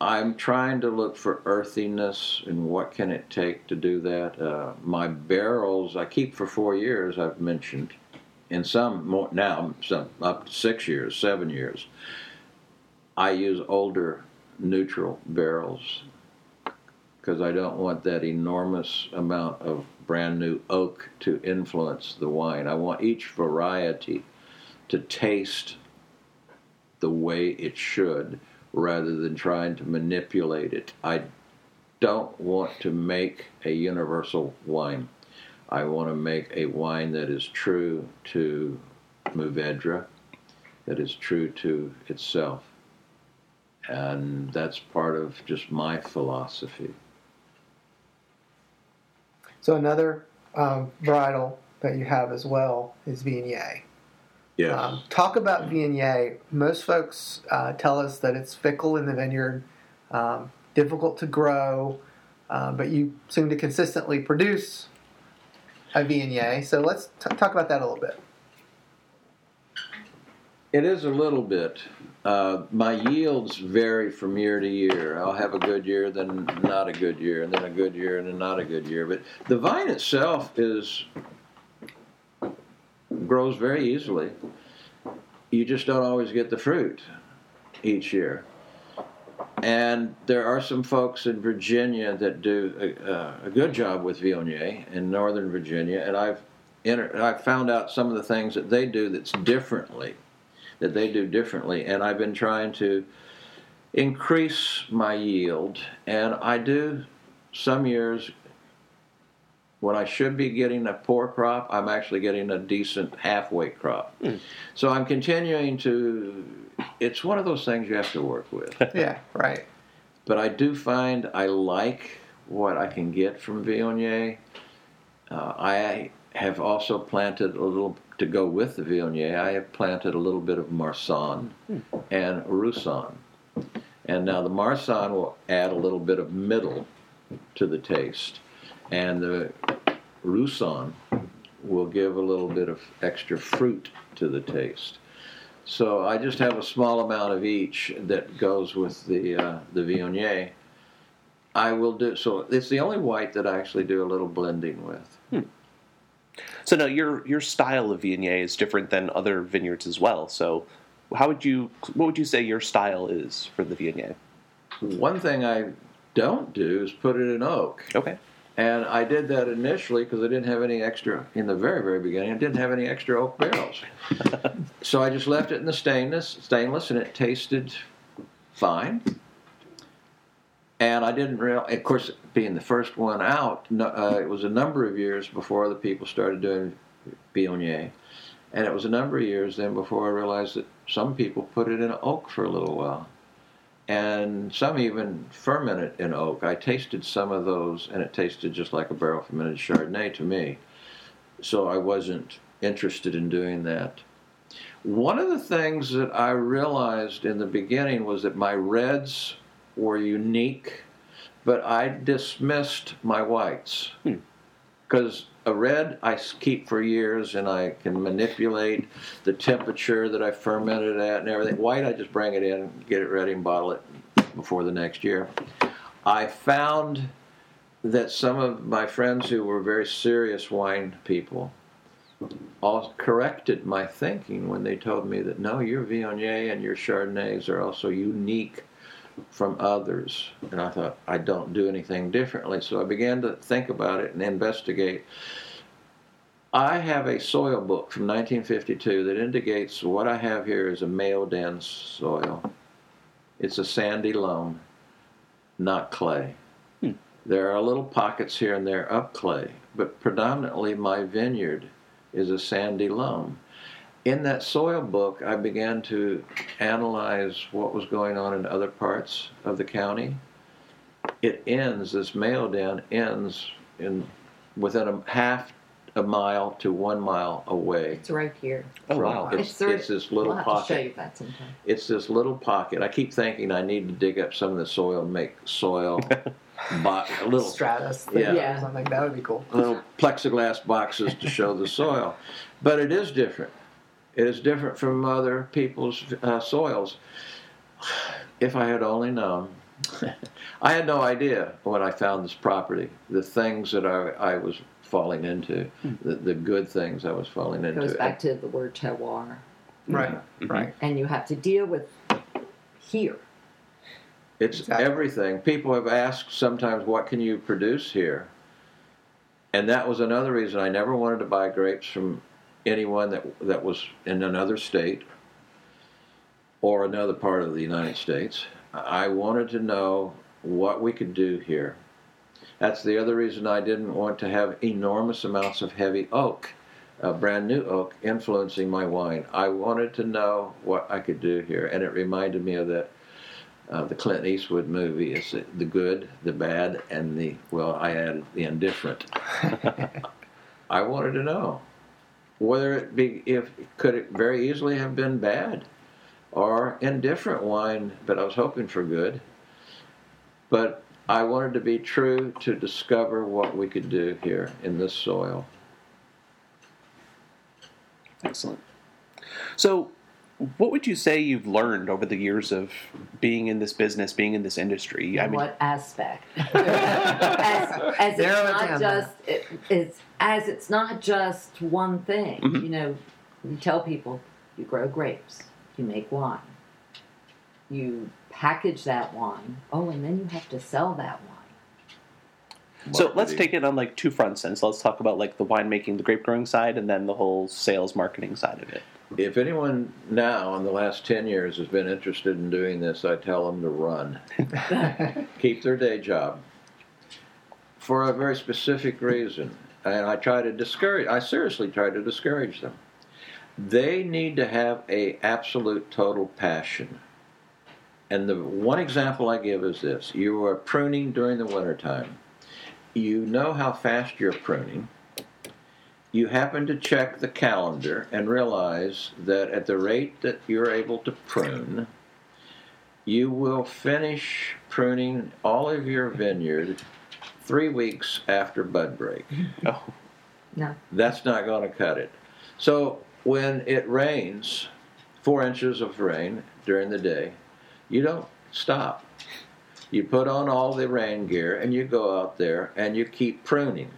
I'm trying to look for earthiness and what can it take to do that. Uh, my barrels I keep for four years, I've mentioned, and some more now, some up to six years, seven years. I use older neutral barrels because I don't want that enormous amount of brand new oak to influence the wine. I want each variety to taste the way it should, rather than trying to manipulate it. I don't want to make a universal wine. I want to make a wine that is true to Mourvèdre, that is true to itself. And that's part of just my philosophy. So another um, varietal that you have as well is Viognier. Yes. Um, talk about Viognier. Most folks uh, tell us that it's fickle in the vineyard, um, difficult to grow, uh, but you seem to consistently produce a Viognier. So let's t- talk about that a little bit. It is a little bit. Uh, my yields vary from year to year. I'll have a good year, then not a good year, and then a good year, and then not a good year. But the vine itself is... grows very easily. You just don't always get the fruit each year. And there are some folks in Virginia that do a, a good job with Viognier in Northern Virginia, and I've inter- I've found out some of the things that they do that's differently, that they do differently, and I've been trying to increase my yield, and I do some years. When I should be getting a poor crop, I'm actually getting a decent halfway crop. Mm. So I'm continuing to, it's one of those things you have to work with. Yeah, right. But I do find I like what I can get from Viognier. Uh, I have also planted a little, to go with the Viognier, I have planted a little bit of Marsanne mm. and Roussanne. And now the Marsanne will add a little bit of middle to the taste. And the Roussanne will give a little bit of extra fruit to the taste. So I just have a small amount of each that goes with the uh, the Viognier. I will do so. It's the only white that I actually do a little blending with. Hmm. So now your your style of Viognier is different than other vineyards as well. So how would you what would you say your style is for the Viognier? One thing I don't do is put it in oak. Okay. And I did that initially because I didn't have any extra, in the very, very beginning, I didn't have any extra oak barrels. So I just left it in the stainless, stainless, and it tasted fine. And I didn't realize, of course, being the first one out, no, uh, it was a number of years before the people started doing Viognier. And it was a number of years then before I realized that some people put it in oak for a little while. And some even fermented in oak. I tasted some of those, and it tasted just like a barrel fermented Chardonnay to me. So I wasn't interested in doing that. One of the things that I realized in the beginning was that my reds were unique, but I dismissed my whites. Hmm. Because a red I keep for years, and I can manipulate the temperature that I ferment it at and everything. White, I just bring it in, get it ready, and bottle it before the next year. I found that some of my friends who were very serious wine people all corrected my thinking when they told me that, no, your Viognier and your Chardonnays are also unique from others. And I thought, I don't do anything differently. So I began to think about it and investigate. I have a soil book from nineteen fifty-two that indicates what I have here is a Mayo Den soil. It's a sandy loam, not clay. Hmm. There are little pockets here and there of clay, but predominantly my vineyard is a sandy loam. In that soil book, I began to analyze what was going on in other parts of the county. It ends, this Mayo Den ends in within a half a mile to one mile away. It's right here. Oh, wow. It's, it's, it's this little we'll pocket. I'll show you that sometime. It's this little pocket. I keep thinking I need to dig up some of the soil and make soil. box, a little stratus thing yeah. yeah. or something. That would be cool. Little plexiglass boxes to show the soil. But it is different. It is different from other people's uh, soils. If I had only known. I had no idea when I found this property, the things that I, I was falling into, the, the good things I was falling into. It goes back to the word terroir. Right, mm-hmm. right. And you have to deal with here. It's exactly. everything. People have asked sometimes, what can you produce here? And that was another reason I never wanted to buy grapes from anyone that that was in another state or another part of the United States. I wanted to know what we could do here. That's the other reason I didn't want to have enormous amounts of heavy oak, uh, brand new oak, influencing my wine. I wanted to know what I could do here, and it reminded me of that uh, the Clint Eastwood movie. It's the good, the bad, and the, well, I added the indifferent. I wanted to know whether it be, if could it very easily have been bad or indifferent wine, but I was hoping for good. But I wanted to be true to discover what we could do here in this soil. Excellent. So what would you say you've learned over the years of being in this business, being in this industry? In I mean, what aspect? as, as, it's not just, it, it's, as it's not just one thing. Mm-hmm. You know, you tell people you grow grapes, you make wine, you package that wine. Oh, and then you have to sell that wine. So let's take it on like two fronts, and so let's talk about like the winemaking, the grape growing side, and then the whole sales marketing side of it. If anyone now in the last ten years has been interested in doing this, I tell them to run. Keep their day job for a very specific reason. And I try to discourage, I seriously try to discourage them. They need to have a absolute total passion. And the one example I give is this. You are pruning during the wintertime. You know how fast you're pruning. You happen to check the calendar and realize that at the rate that you're able to prune, you will finish pruning all of your vineyard three weeks after bud break. Oh. No. That's not going to cut it. So when it rains, four inches of rain during the day, you don't stop. You put on all the rain gear, and you go out there, and you keep pruning.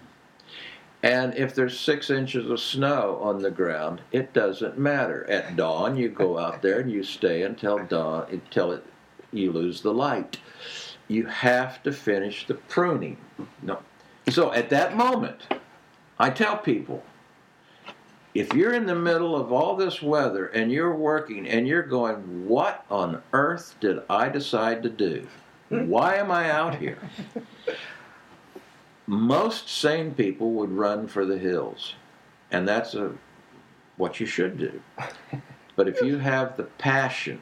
And if there's six inches of snow on the ground, it doesn't matter. At dawn, you go out there, and you stay until dawn, until it, you lose the light. You have to finish the pruning. No. So at that moment, I tell people, if you're in the middle of all this weather and you're working and you're going, what on earth did I decide to do? Why am I out here? Most sane people would run for the hills, and that's a, what you should do. But if you have the passion,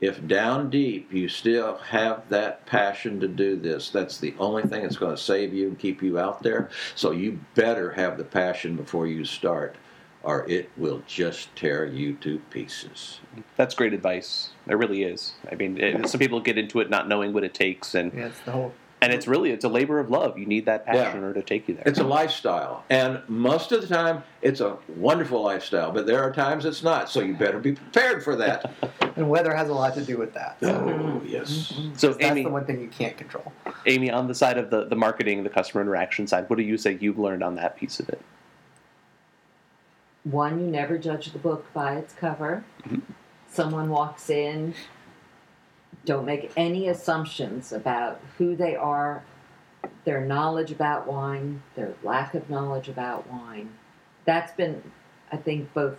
if down deep you still have that passion to do this, that's the only thing that's going to save you and keep you out there. So you better have the passion before you start, or it will just tear you to pieces. That's great advice. It really is. I mean, it, some people get into it not knowing what it takes, and yeah, it's the whole. And it's really it's a labor of love. You need that passion in order to take you there. It's a lifestyle, and most of the time it's a wonderful lifestyle. But there are times it's not, so you better be prepared for that. And weather has a lot to do with that. So. Oh yes. Mm-hmm. So Amy, that's the one thing you can't control. Amy, on the side of the, the marketing, the customer interaction side, what do you say you've learned on that piece of it? One, you never judge the book by its cover. Mm-hmm. Someone walks in. Don't make any assumptions about who they are, their knowledge about wine, their lack of knowledge about wine. That's been, I think, both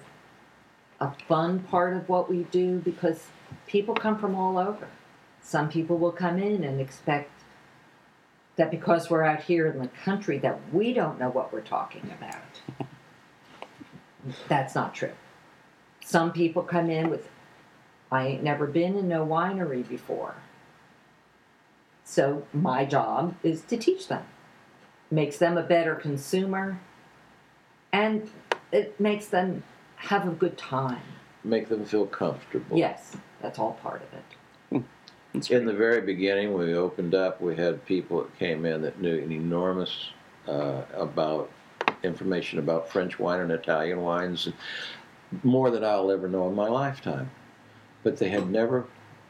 a fun part of what we do, because people come from all over. Some people will come in and expect that because we're out here in the country that we don't know what we're talking about. That's not true. Some people come in with, I ain't never been in no winery before. So my job is to teach them. Makes them a better consumer, and it makes them have a good time. Make them feel comfortable. Yes, that's all part of it. Hmm. In the very beginning, when we opened up, we had people that came in that knew an enormous uh, about information about French wine and Italian wines, and more than I'll ever know in my lifetime. But they had never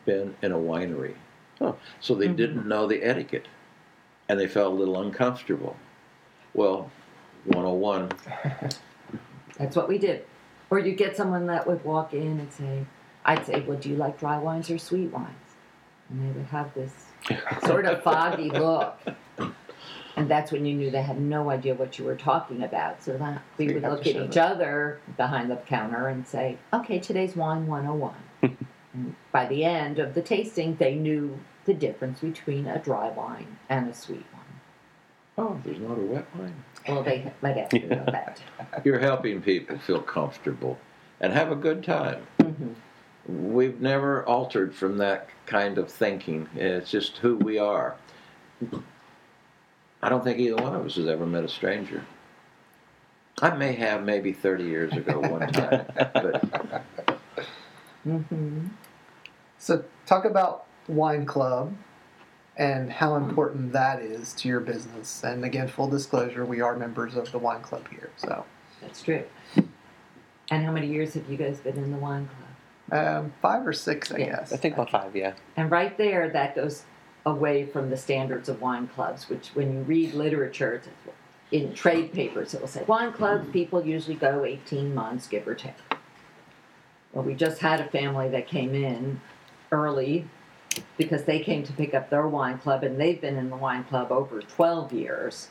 been in a winery. Oh, so they mm-hmm. didn't know the etiquette, and they felt a little uncomfortable. Well, one oh one. That's what we did. Or you get someone that would walk in and say, I'd say, well, do you like dry wines or sweet wines? And they would have this sort of foggy look. And that's when you knew they had no idea what you were talking about. So that we would look at each other behind the counter and say, okay, today's wine one oh one. And by the end of the tasting, they knew the difference between a dry wine and a sweet wine. Oh, there's not a wet wine. Well, they might have to know that. You're helping people feel comfortable and have a good time. Mm-hmm. We've never altered from that kind of thinking. It's just who we are. I don't think either one of us has ever met a stranger. I may have maybe thirty years ago one time, but... Mm-hmm. So talk about Wine Club and how important that is to your business. And again, full disclosure, we are members of the Wine Club here. So that's true. And how many years have you guys been in the Wine Club? Um, five or six, I yeah. guess. I think about five, yeah. And right there, that goes away from the standards of wine clubs, which when you read literature in trade papers, it will say, wine clubs, people usually go eighteen months, give or take. Well, we just had a family that came in early because they came to pick up their wine club, and they've been in the wine club over twelve years.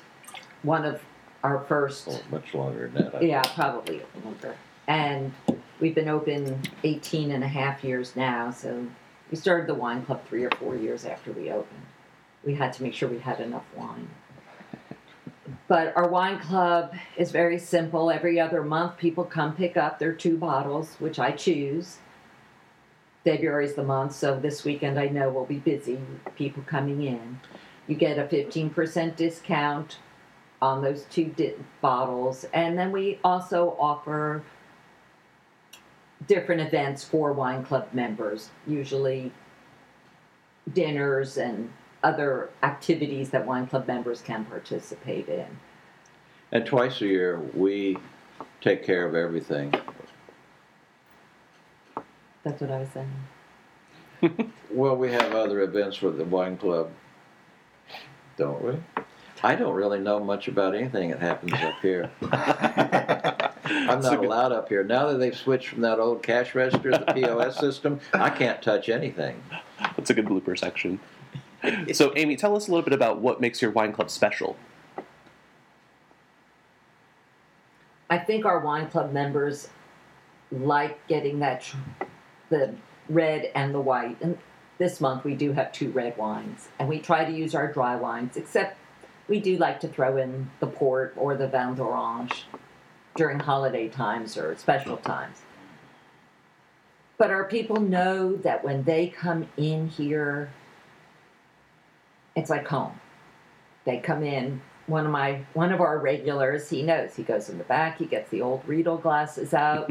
One of our first... Oh, much longer than that. I yeah, think. Probably longer. And we've been open eighteen and a half years now, so we started the wine club three or four years after we opened. We had to make sure we had enough wine. But our wine club is very simple. Every other month, people come pick up their two bottles, which I choose. February is the month, so this weekend I know we'll be busy with people coming in. You get a fifteen percent discount on those two di- bottles. And then we also offer different events for wine club members, usually dinners and other activities that wine club members can participate in. And twice a year, we take care of everything. That's what I was saying. Well, we have other events with the wine club, don't we? I don't really know much about anything that happens up here. I'm not allowed up here. Now that they've switched from that old cash register to the P O S system, I can't touch anything. That's a good blooper section. So, Amy, tell us a little bit about what makes your wine club special. I think our wine club members like getting that tr- the red and the white. And this month we do have two red wines, and we try to use our dry wines, except we do like to throw in the port or the vin d'orange during holiday times or special times. But our people know that when they come in here, it's like home. They come in. One of my, one of our regulars, he knows. He goes in the back. He gets the old Riedel glasses out.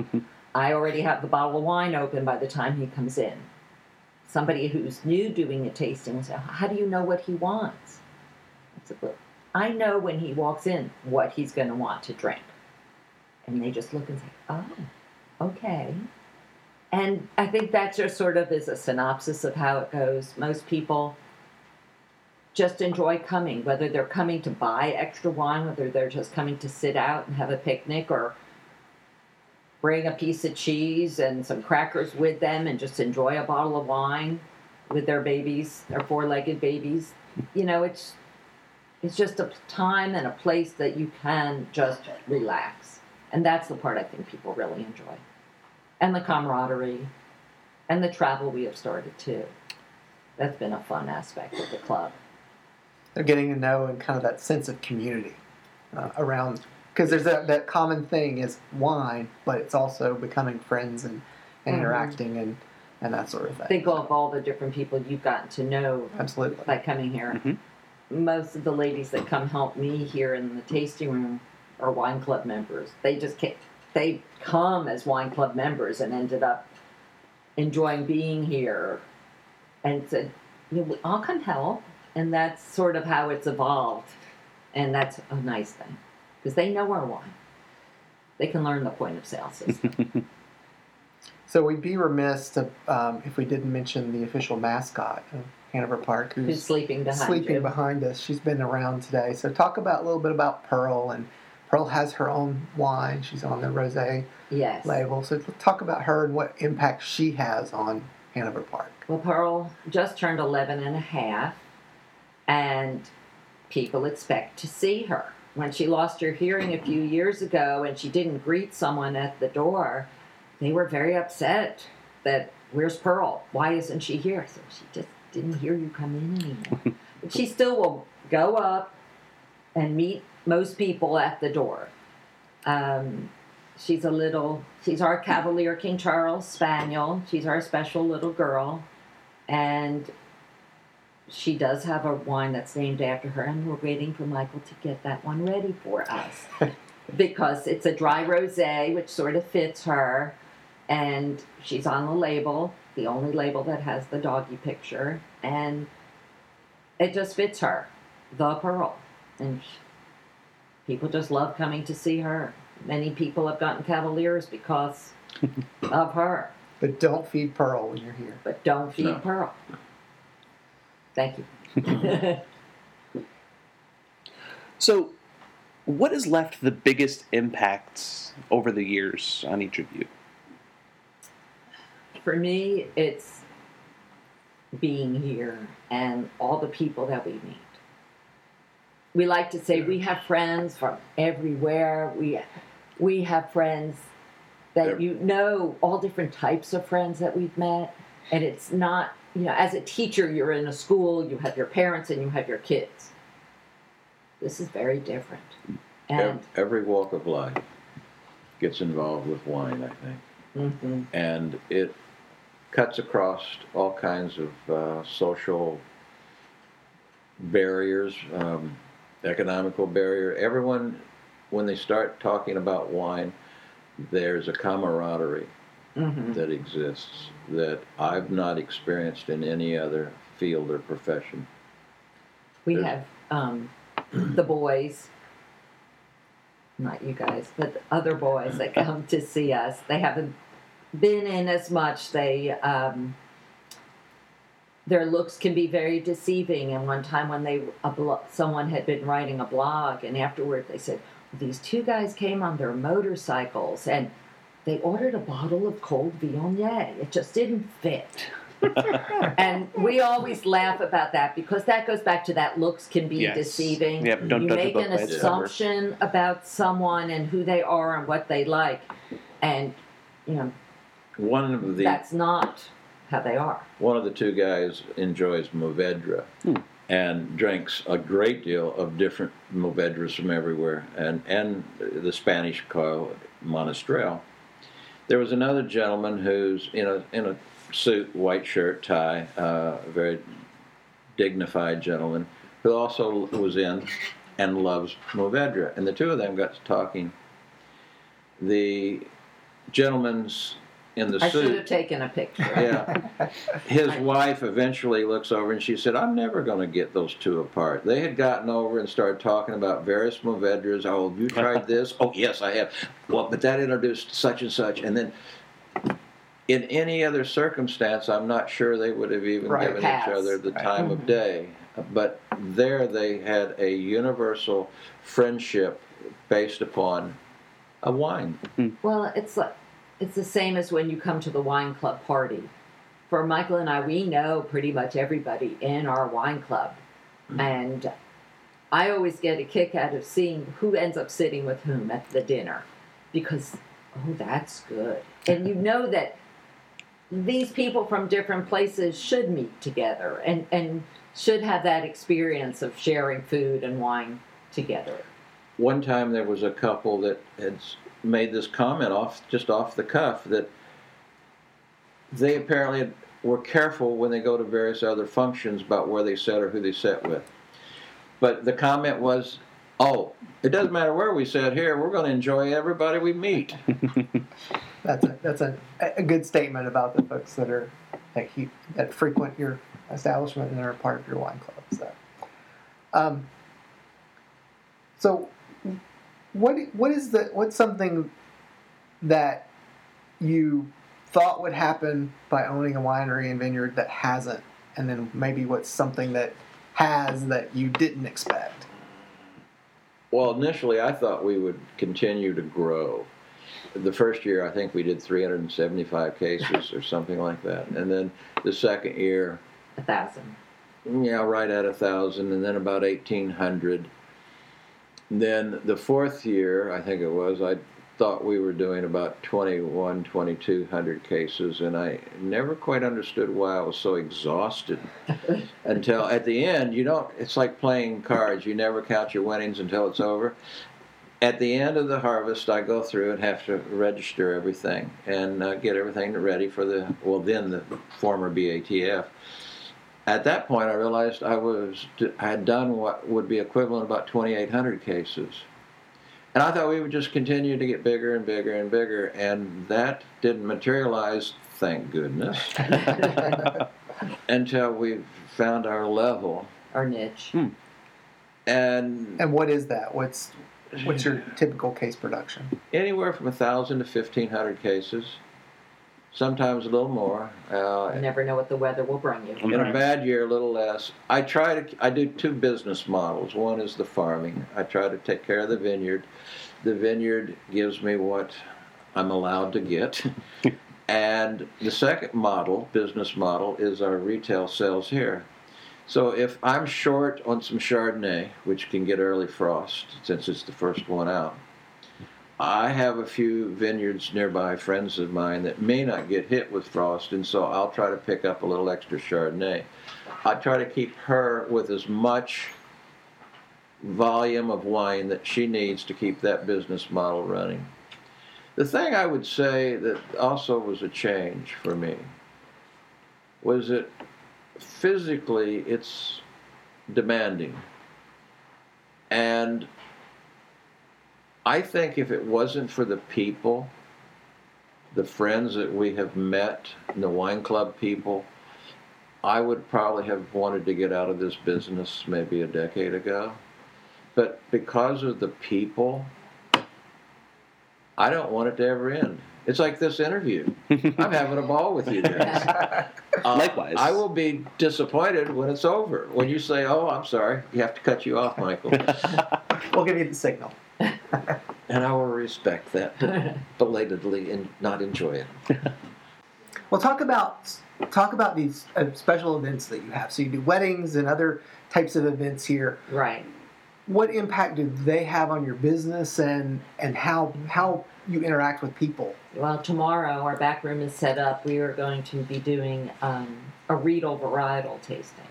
I already have the bottle of wine open by the time he comes in. Somebody who's new doing a tasting says, how do you know what he wants? I said, well, I know when he walks in what he's going to want to drink. And they just look and say, oh, okay. And I think that just sort of is a synopsis of how it goes. Most people just enjoy coming, whether they're coming to buy extra wine, whether they're just coming to sit out and have a picnic, or bring a piece of cheese and some crackers with them and just enjoy a bottle of wine. with their babies, their four-legged babies. You know, it's it's just a time and a place that you can just relax. And that's the part I think people really enjoy. And the camaraderie and the travel we have started, too. That's been a fun aspect of the club. They're getting to know and kind of that sense of community uh, around. Because there's that, that common thing is wine, but it's also becoming friends and, and mm-hmm. interacting and, and that sort of thing. Think of all the different people you've gotten to know Absolutely. by coming here. Mm-hmm. Most of the ladies that come help me here in the tasting room are wine club members. They just can't, they come as wine club members and ended up enjoying being here and said, I'll come help. And that's sort of how it's evolved. And that's a nice thing. Because they know our wine. They can learn the point of sale system. So we'd be remiss to, um, if we didn't mention the official mascot of Hanover Park, who's, who's sleeping behind sleeping you. behind us. She's been around today. So talk about a little bit about Pearl. And Pearl has her own wine. She's on the rosé yes. label. So talk about her and what impact she has on Hanover Park. Well, Pearl just turned eleven and a half. And people expect to see her. When she lost her hearing a few years ago and she didn't greet someone at the door, they were very upset that, where's Pearl? Why isn't she here? I said, she just didn't hear you come in anymore. But she still will go up and meet most people at the door. Um, she's a little, she's our Cavalier King Charles Spaniel. She's our special little girl. And she does have a wine that's named after her, and we're waiting for Michael to get that one ready for us because it's a dry rosé, which sort of fits her, and she's on the label, the only label that has the doggy picture, and it just fits her, the Pearl, and she, people just love coming to see her. Many people have gotten Cavaliers because of her. But don't feed Pearl when you're here. But don't feed no. Pearl. Thank you. So, what has left the biggest impacts over the years on each of you? For me, it's being here and all the people that we meet. We like to say we have friends from everywhere. We we have friends that you know, all different types of friends that we've met, and it's not. You know, as a teacher, you're in a school, you have your parents, and you have your kids. This is very different. And every walk of life gets involved with wine, I think. Mm-hmm. And it cuts across all kinds of uh, social barriers, um, economical barrier. Everyone, when they start talking about wine, there's a camaraderie. Mm-hmm. That exists that I've not experienced in any other field or profession. We There's... have um, the boys, not you guys, but other boys that come to see us. They haven't been in as much. They um, their looks can be very deceiving. And one time when they a blo- someone had been writing a blog, and afterward they said, well, these two guys came on their motorcycles and they ordered a bottle of cold Viognier. It just didn't fit. And we always laugh about that because that goes back to that looks can be yes. deceiving. Yep, don't you make an assumption ever. about someone and who they are and what they like. And, you know, one of the, that's not how they are. One of the two guys enjoys Mourvèdre hmm. and drinks a great deal of different Mourvèdres from everywhere and, and the Spanish call Monastrell. There was another gentleman who's in a in a suit, white shirt, tie, uh, a very dignified gentleman, who also was in and loves Mourvèdre. And the two of them got to talking. The gentleman's in the I suit. I should have taken a picture. Yeah. His wife eventually looks over and she said, I'm never going to get those two apart. They had gotten over and started talking about various Mourvèdres. Oh, have you tried this? Oh, yes, I have. Well, but that introduced such and such. And then in any other circumstance, I'm not sure they would have even right. given Pass. each other the right. time mm-hmm. of day. But there they had a universal friendship based upon a wine. Mm. Well, it's like... It's the same as when you come to the wine club party. for Michael and I, we know pretty much everybody in our wine club. Mm-hmm. And I always get a kick out of seeing who ends up sitting with whom at the dinner, because, oh, that's good. And you know that these people from different places should meet together and, and should have that experience of sharing food and wine together. One time there was a couple that had made this comment off just off the cuff that they apparently were careful when they go to various other functions about where they sat or who they sat with. But the comment was, oh, it doesn't matter where we sit here, we're going to enjoy everybody we meet. That's a, that's a, a good statement about the folks that are that, you, that frequent your establishment and are part of your wine club. So, um, so what what is the what's something that you thought would happen by owning a winery and vineyard that hasn't, and then maybe what's something that has that you didn't expect? Well, initially I thought we would continue to grow. The first year I think we did three hundred seventy-five cases or something like that. And then the second year... A thousand. Yeah, right at a thousand, and then about eighteen hundred. Then the fourth year, I think it was, I thought we were doing about twenty-one, twenty-two hundred cases, and I never quite understood why I was so exhausted until at the end, you don't, it's like playing cards. You never count your winnings until it's over. At the end of the harvest, I go through and have to register everything and uh, get everything ready for the, well, then the former B A T F. At that point, I realized I was I had done what would be equivalent about twenty-eight hundred cases. And I thought we would just continue to get bigger and bigger and bigger, and that didn't materialize, thank goodness, until we found our level. Our niche. Hmm. And and what is that? What's what's your typical case production? Anywhere from one thousand to fifteen hundred cases, sometimes a little more. Uh, you never know what the weather will bring you. In a bad year, a little less. I try to. I do two business models. One is the farming. I try to take care of the vineyard. The vineyard gives me what I'm allowed to get. And the second model, business model, is our retail sales here. So if I'm short on some Chardonnay, which can get early frost since it's the first one out, I have a few vineyards nearby, friends of mine, that may not get hit with frost, and so I'll try to pick up a little extra Chardonnay. I try to keep her with as much volume of wine that she needs to keep that business model running. The thing I would say that also was a change for me was that physically it's demanding, and I think if it wasn't for the people, the friends that we have met, and the wine club people, I would probably have wanted to get out of this business maybe a decade ago. But because of the people, I don't want it to ever end. It's like this interview. I'm having a ball with you guys. Uh, Likewise. I will be disappointed when it's over. When you say, oh, I'm sorry, you have to cut you off, Michael. We'll give you the signal. And I will respect that, but belatedly and not enjoy it. Well, talk about talk about these uh, special events that you have. So you do weddings and other types of events here. Right. What impact do they have on your business and, and how how you interact with people? Well, tomorrow our back room is set up. We are going to be doing um, a Riedel varietal tasting.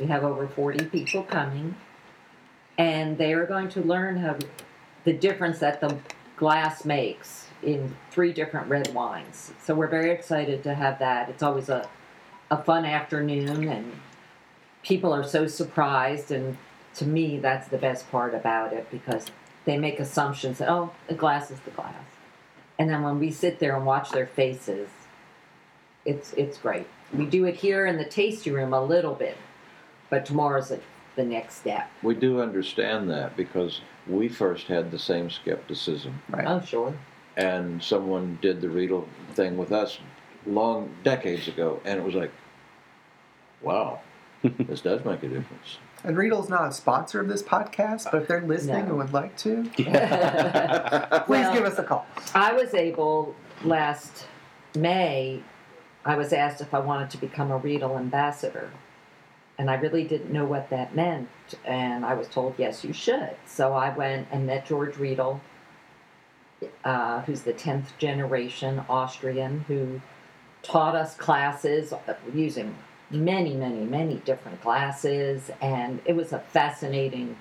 We have over forty people coming, and they are going to learn how the difference that the glass makes in three different red wines. So we're very excited to have that. It's always a, a fun afternoon, and people are so surprised, and to me, that's the best part about it, because they make assumptions that, oh, the glass is the glass. And then when we sit there and watch their faces, it's it's great. We do it here in the tasting room a little bit, but tomorrow's the, the next step. We do understand that, because we first had the same skepticism. Right. Oh, sure. And someone did the Riedel thing with us long decades ago, and it was like, wow, this does make a difference. And Riedel's not a sponsor of this podcast, but if they're listening no. and would like to, yeah. please well, give us a call. I was able last May, I was asked if I wanted to become a Riedel ambassador. And I really didn't know what that meant. And I was told, yes, you should. So I went and met George Riedel, uh, who's the tenth generation Austrian, who taught us classes using many, many, many different classes. And it was a fascinating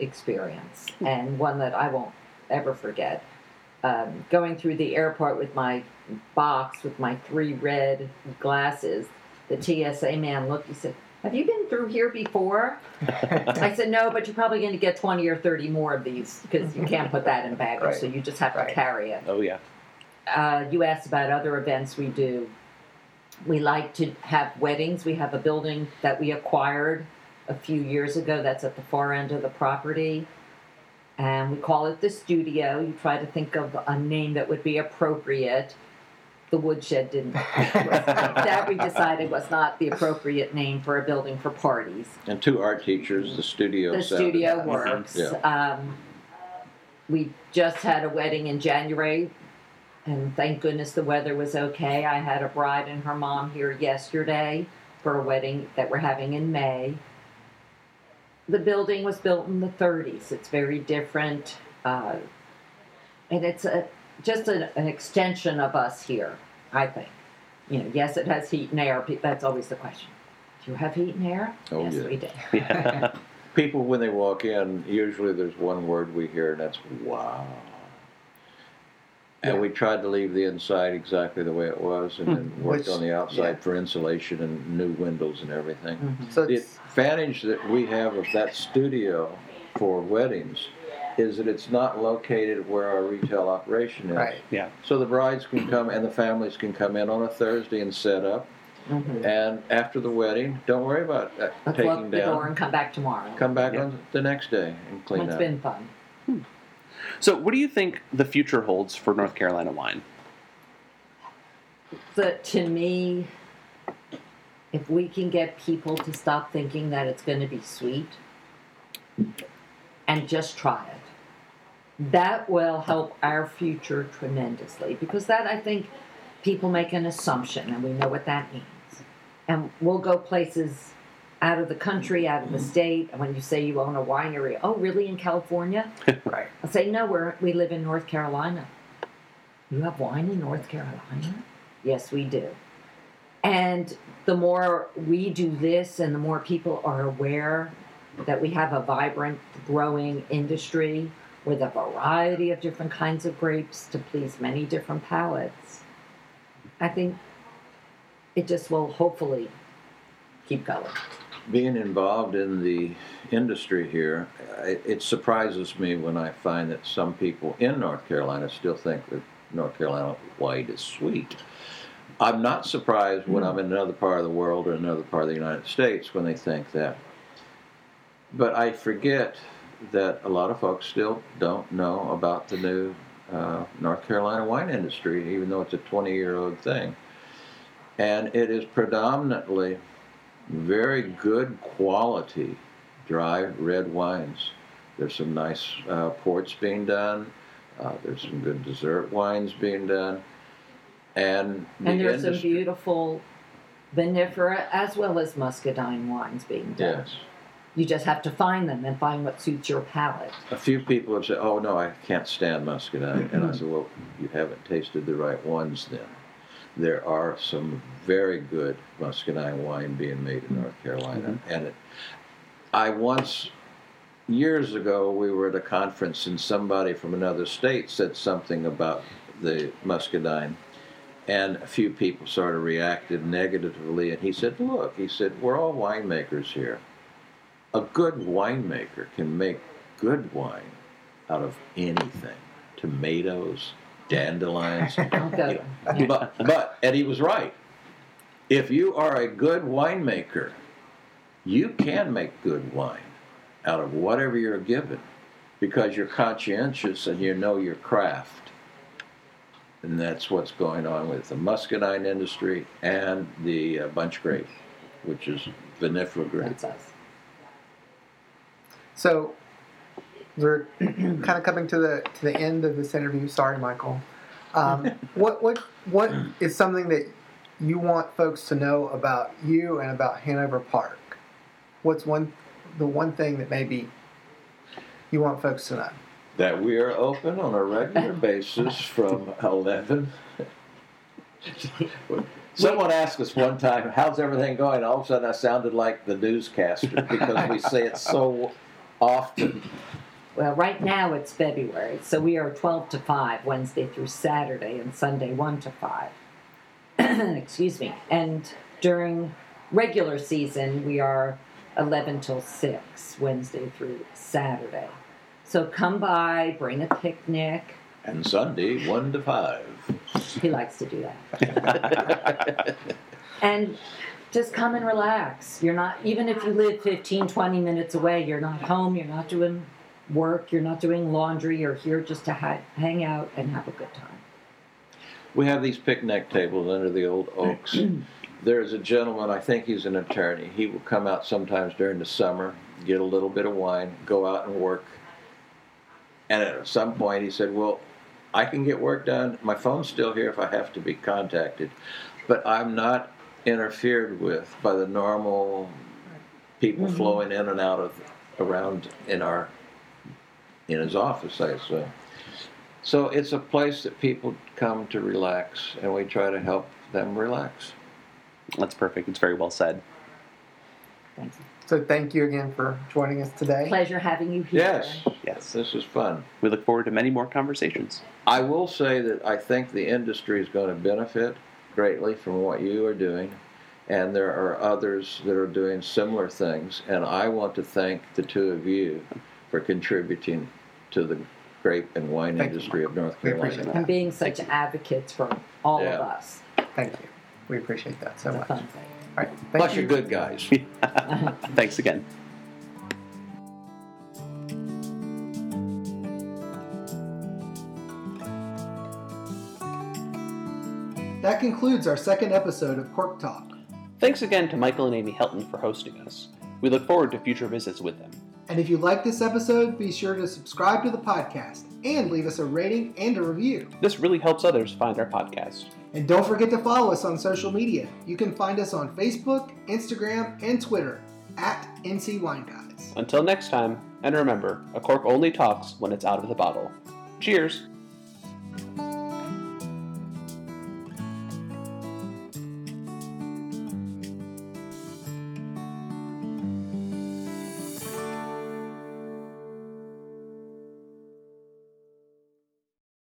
experience and one that I won't ever forget. Um, going through the airport with my box, with my three red glasses, the T S A man looked, he said, have you been through here before? I said, no, but you're probably going to get twenty or thirty more of these because you can't put that in baggage, right. So you just have right. to carry it. Oh, yeah. Uh, you asked about other events we do. We like to have weddings. We have a building that we acquired a few years ago that's at the far end of the property, and we call it the studio. You try to think of a name that would be appropriate. The woodshed didn't. That we decided was not the appropriate name for a building for parties. And two art teachers, the studio. The seven. Studio works. Yeah. Um, we just had a wedding in January, and thank goodness the weather was okay. I had a bride and her mom here yesterday for a wedding that we're having in May. The building was built in the thirties. It's very different, uh, and it's a just an, an extension of us here, I think. You know, yes, it has heat and air. That's always the question. Do you have heat and air? Oh, yes, yeah. We do. Yeah. People, when they walk in, usually there's one word we hear, and that's, wow. And yeah. we tried to leave the inside exactly the way it was, and then worked Which, on the outside yeah. for insulation and new windows and everything. Mm-hmm. So the advantage that we have of that studio for weddings is that it's not located where our retail operation is. Right. Yeah. So the brides can come and the families can come in on a Thursday and set up. Mm-hmm. And after the wedding, don't worry about uh, taking down. The door and come back tomorrow. Come back yeah. on the next day and clean up. It's been fun. Hmm. So what do you think the future holds for North Carolina wine? So to me, if we can get people to stop thinking that it's going to be sweet and just try it, that will help our future tremendously. Because that, I think, people make an assumption, and we know what that means. And we'll go places out of the country, out of the state, and when you say you own a winery, oh, really, in California? Right. I'll say, no, we're, we live in North Carolina. You have wine in North Carolina? Yes, we do. And the more we do this and the more people are aware that we have a vibrant, growing industry with a variety of different kinds of grapes to please many different palates, I think it just will hopefully keep going. Being involved in the industry here, it surprises me when I find that some people in North Carolina still think that North Carolina white is sweet. I'm not surprised when I'm in another part of the world or another part of the United States when they think that. But I forget that a lot of folks still don't know about the new uh, North Carolina wine industry, even though it's a twenty-year-old thing. And it is predominantly very good quality dry red wines. There's some nice uh, ports being done. Uh, there's some good dessert wines being done. And, the and there's industry- some beautiful vinifera as well as muscadine wines being done. Yes. You just have to find them and find what suits your palate. A few people have said, oh, no, I can't stand muscadine. And I said, well, you haven't tasted the right ones then. There are some very good muscadine wine being made in North Carolina. Mm-hmm. And it, I once, years ago, we were at a conference and somebody from another state said something about the muscadine. And a few people sort of reacted negatively. And he said, look, he said, we're all winemakers here. A good winemaker can make good wine out of anything. Tomatoes, dandelions. Okay. You know. but, but, and he was right. If you are a good winemaker, you can make good wine out of whatever you're given because you're conscientious and you know your craft. And that's what's going on with the muscadine industry and the uh, bunch grape, which is vinifera grape. That's us. So we're kind of coming to the to the end of this interview. Sorry, Michael. Um, what what what is something that you want folks to know about you and about Hanover Park, what's one the one thing that maybe you want folks to know? That we are open on a regular basis from eleven. Someone asked us one time, how's everything going? All of a sudden I sounded like the newscaster because we say it so often. Well, right now it's February, so we are twelve to five, Wednesday through Saturday, and Sunday one to five. Excuse me. And during regular season, we are eleven till six, Wednesday through Saturday. So come by, bring a picnic. And Sunday, one to five. He likes to do that. And just come and relax. You're not, even if you live fifteen, twenty minutes away, you're not home, you're not doing work, you're not doing laundry, you're here just to ha- hang out and have a good time. We have these picnic tables under the old oaks. There's a gentleman, I think he's an attorney. He will come out sometimes during the summer, get a little bit of wine, go out and work. And at some point he said, well, I can get work done. My phone's still here if I have to be contacted. But I'm not interfered with by the normal people mm-hmm. flowing in and out of around in our in his office, I assume. So it's a place that people come to relax, and we try to help them relax. That's perfect. It's very well said. Thank you. So thank you again for joining us today. Pleasure having you here. Yes. Yes. This was fun. We look forward to many more conversations. I will say that I think the industry is going to benefit greatly from what you are doing, and there are others that are doing similar things, and I want to thank the two of you for contributing to the grape and wine thank industry you, of North Carolina. And being such advocates for all yeah. of us. Thank you. We appreciate that so much. All right. Thank Plus you. You're good guys. Thanks again. That concludes our second episode of Cork Talk. Thanks again to Michael and Amy Helton for hosting us. We look forward to future visits with them. And if you like this episode, be sure to subscribe to the podcast and leave us a rating and a review. This really helps others find our podcast. And don't forget to follow us on social media. You can find us on Facebook, Instagram, and Twitter at N C Wine Guys. Until next time, and remember, a cork only talks when it's out of the bottle. Cheers!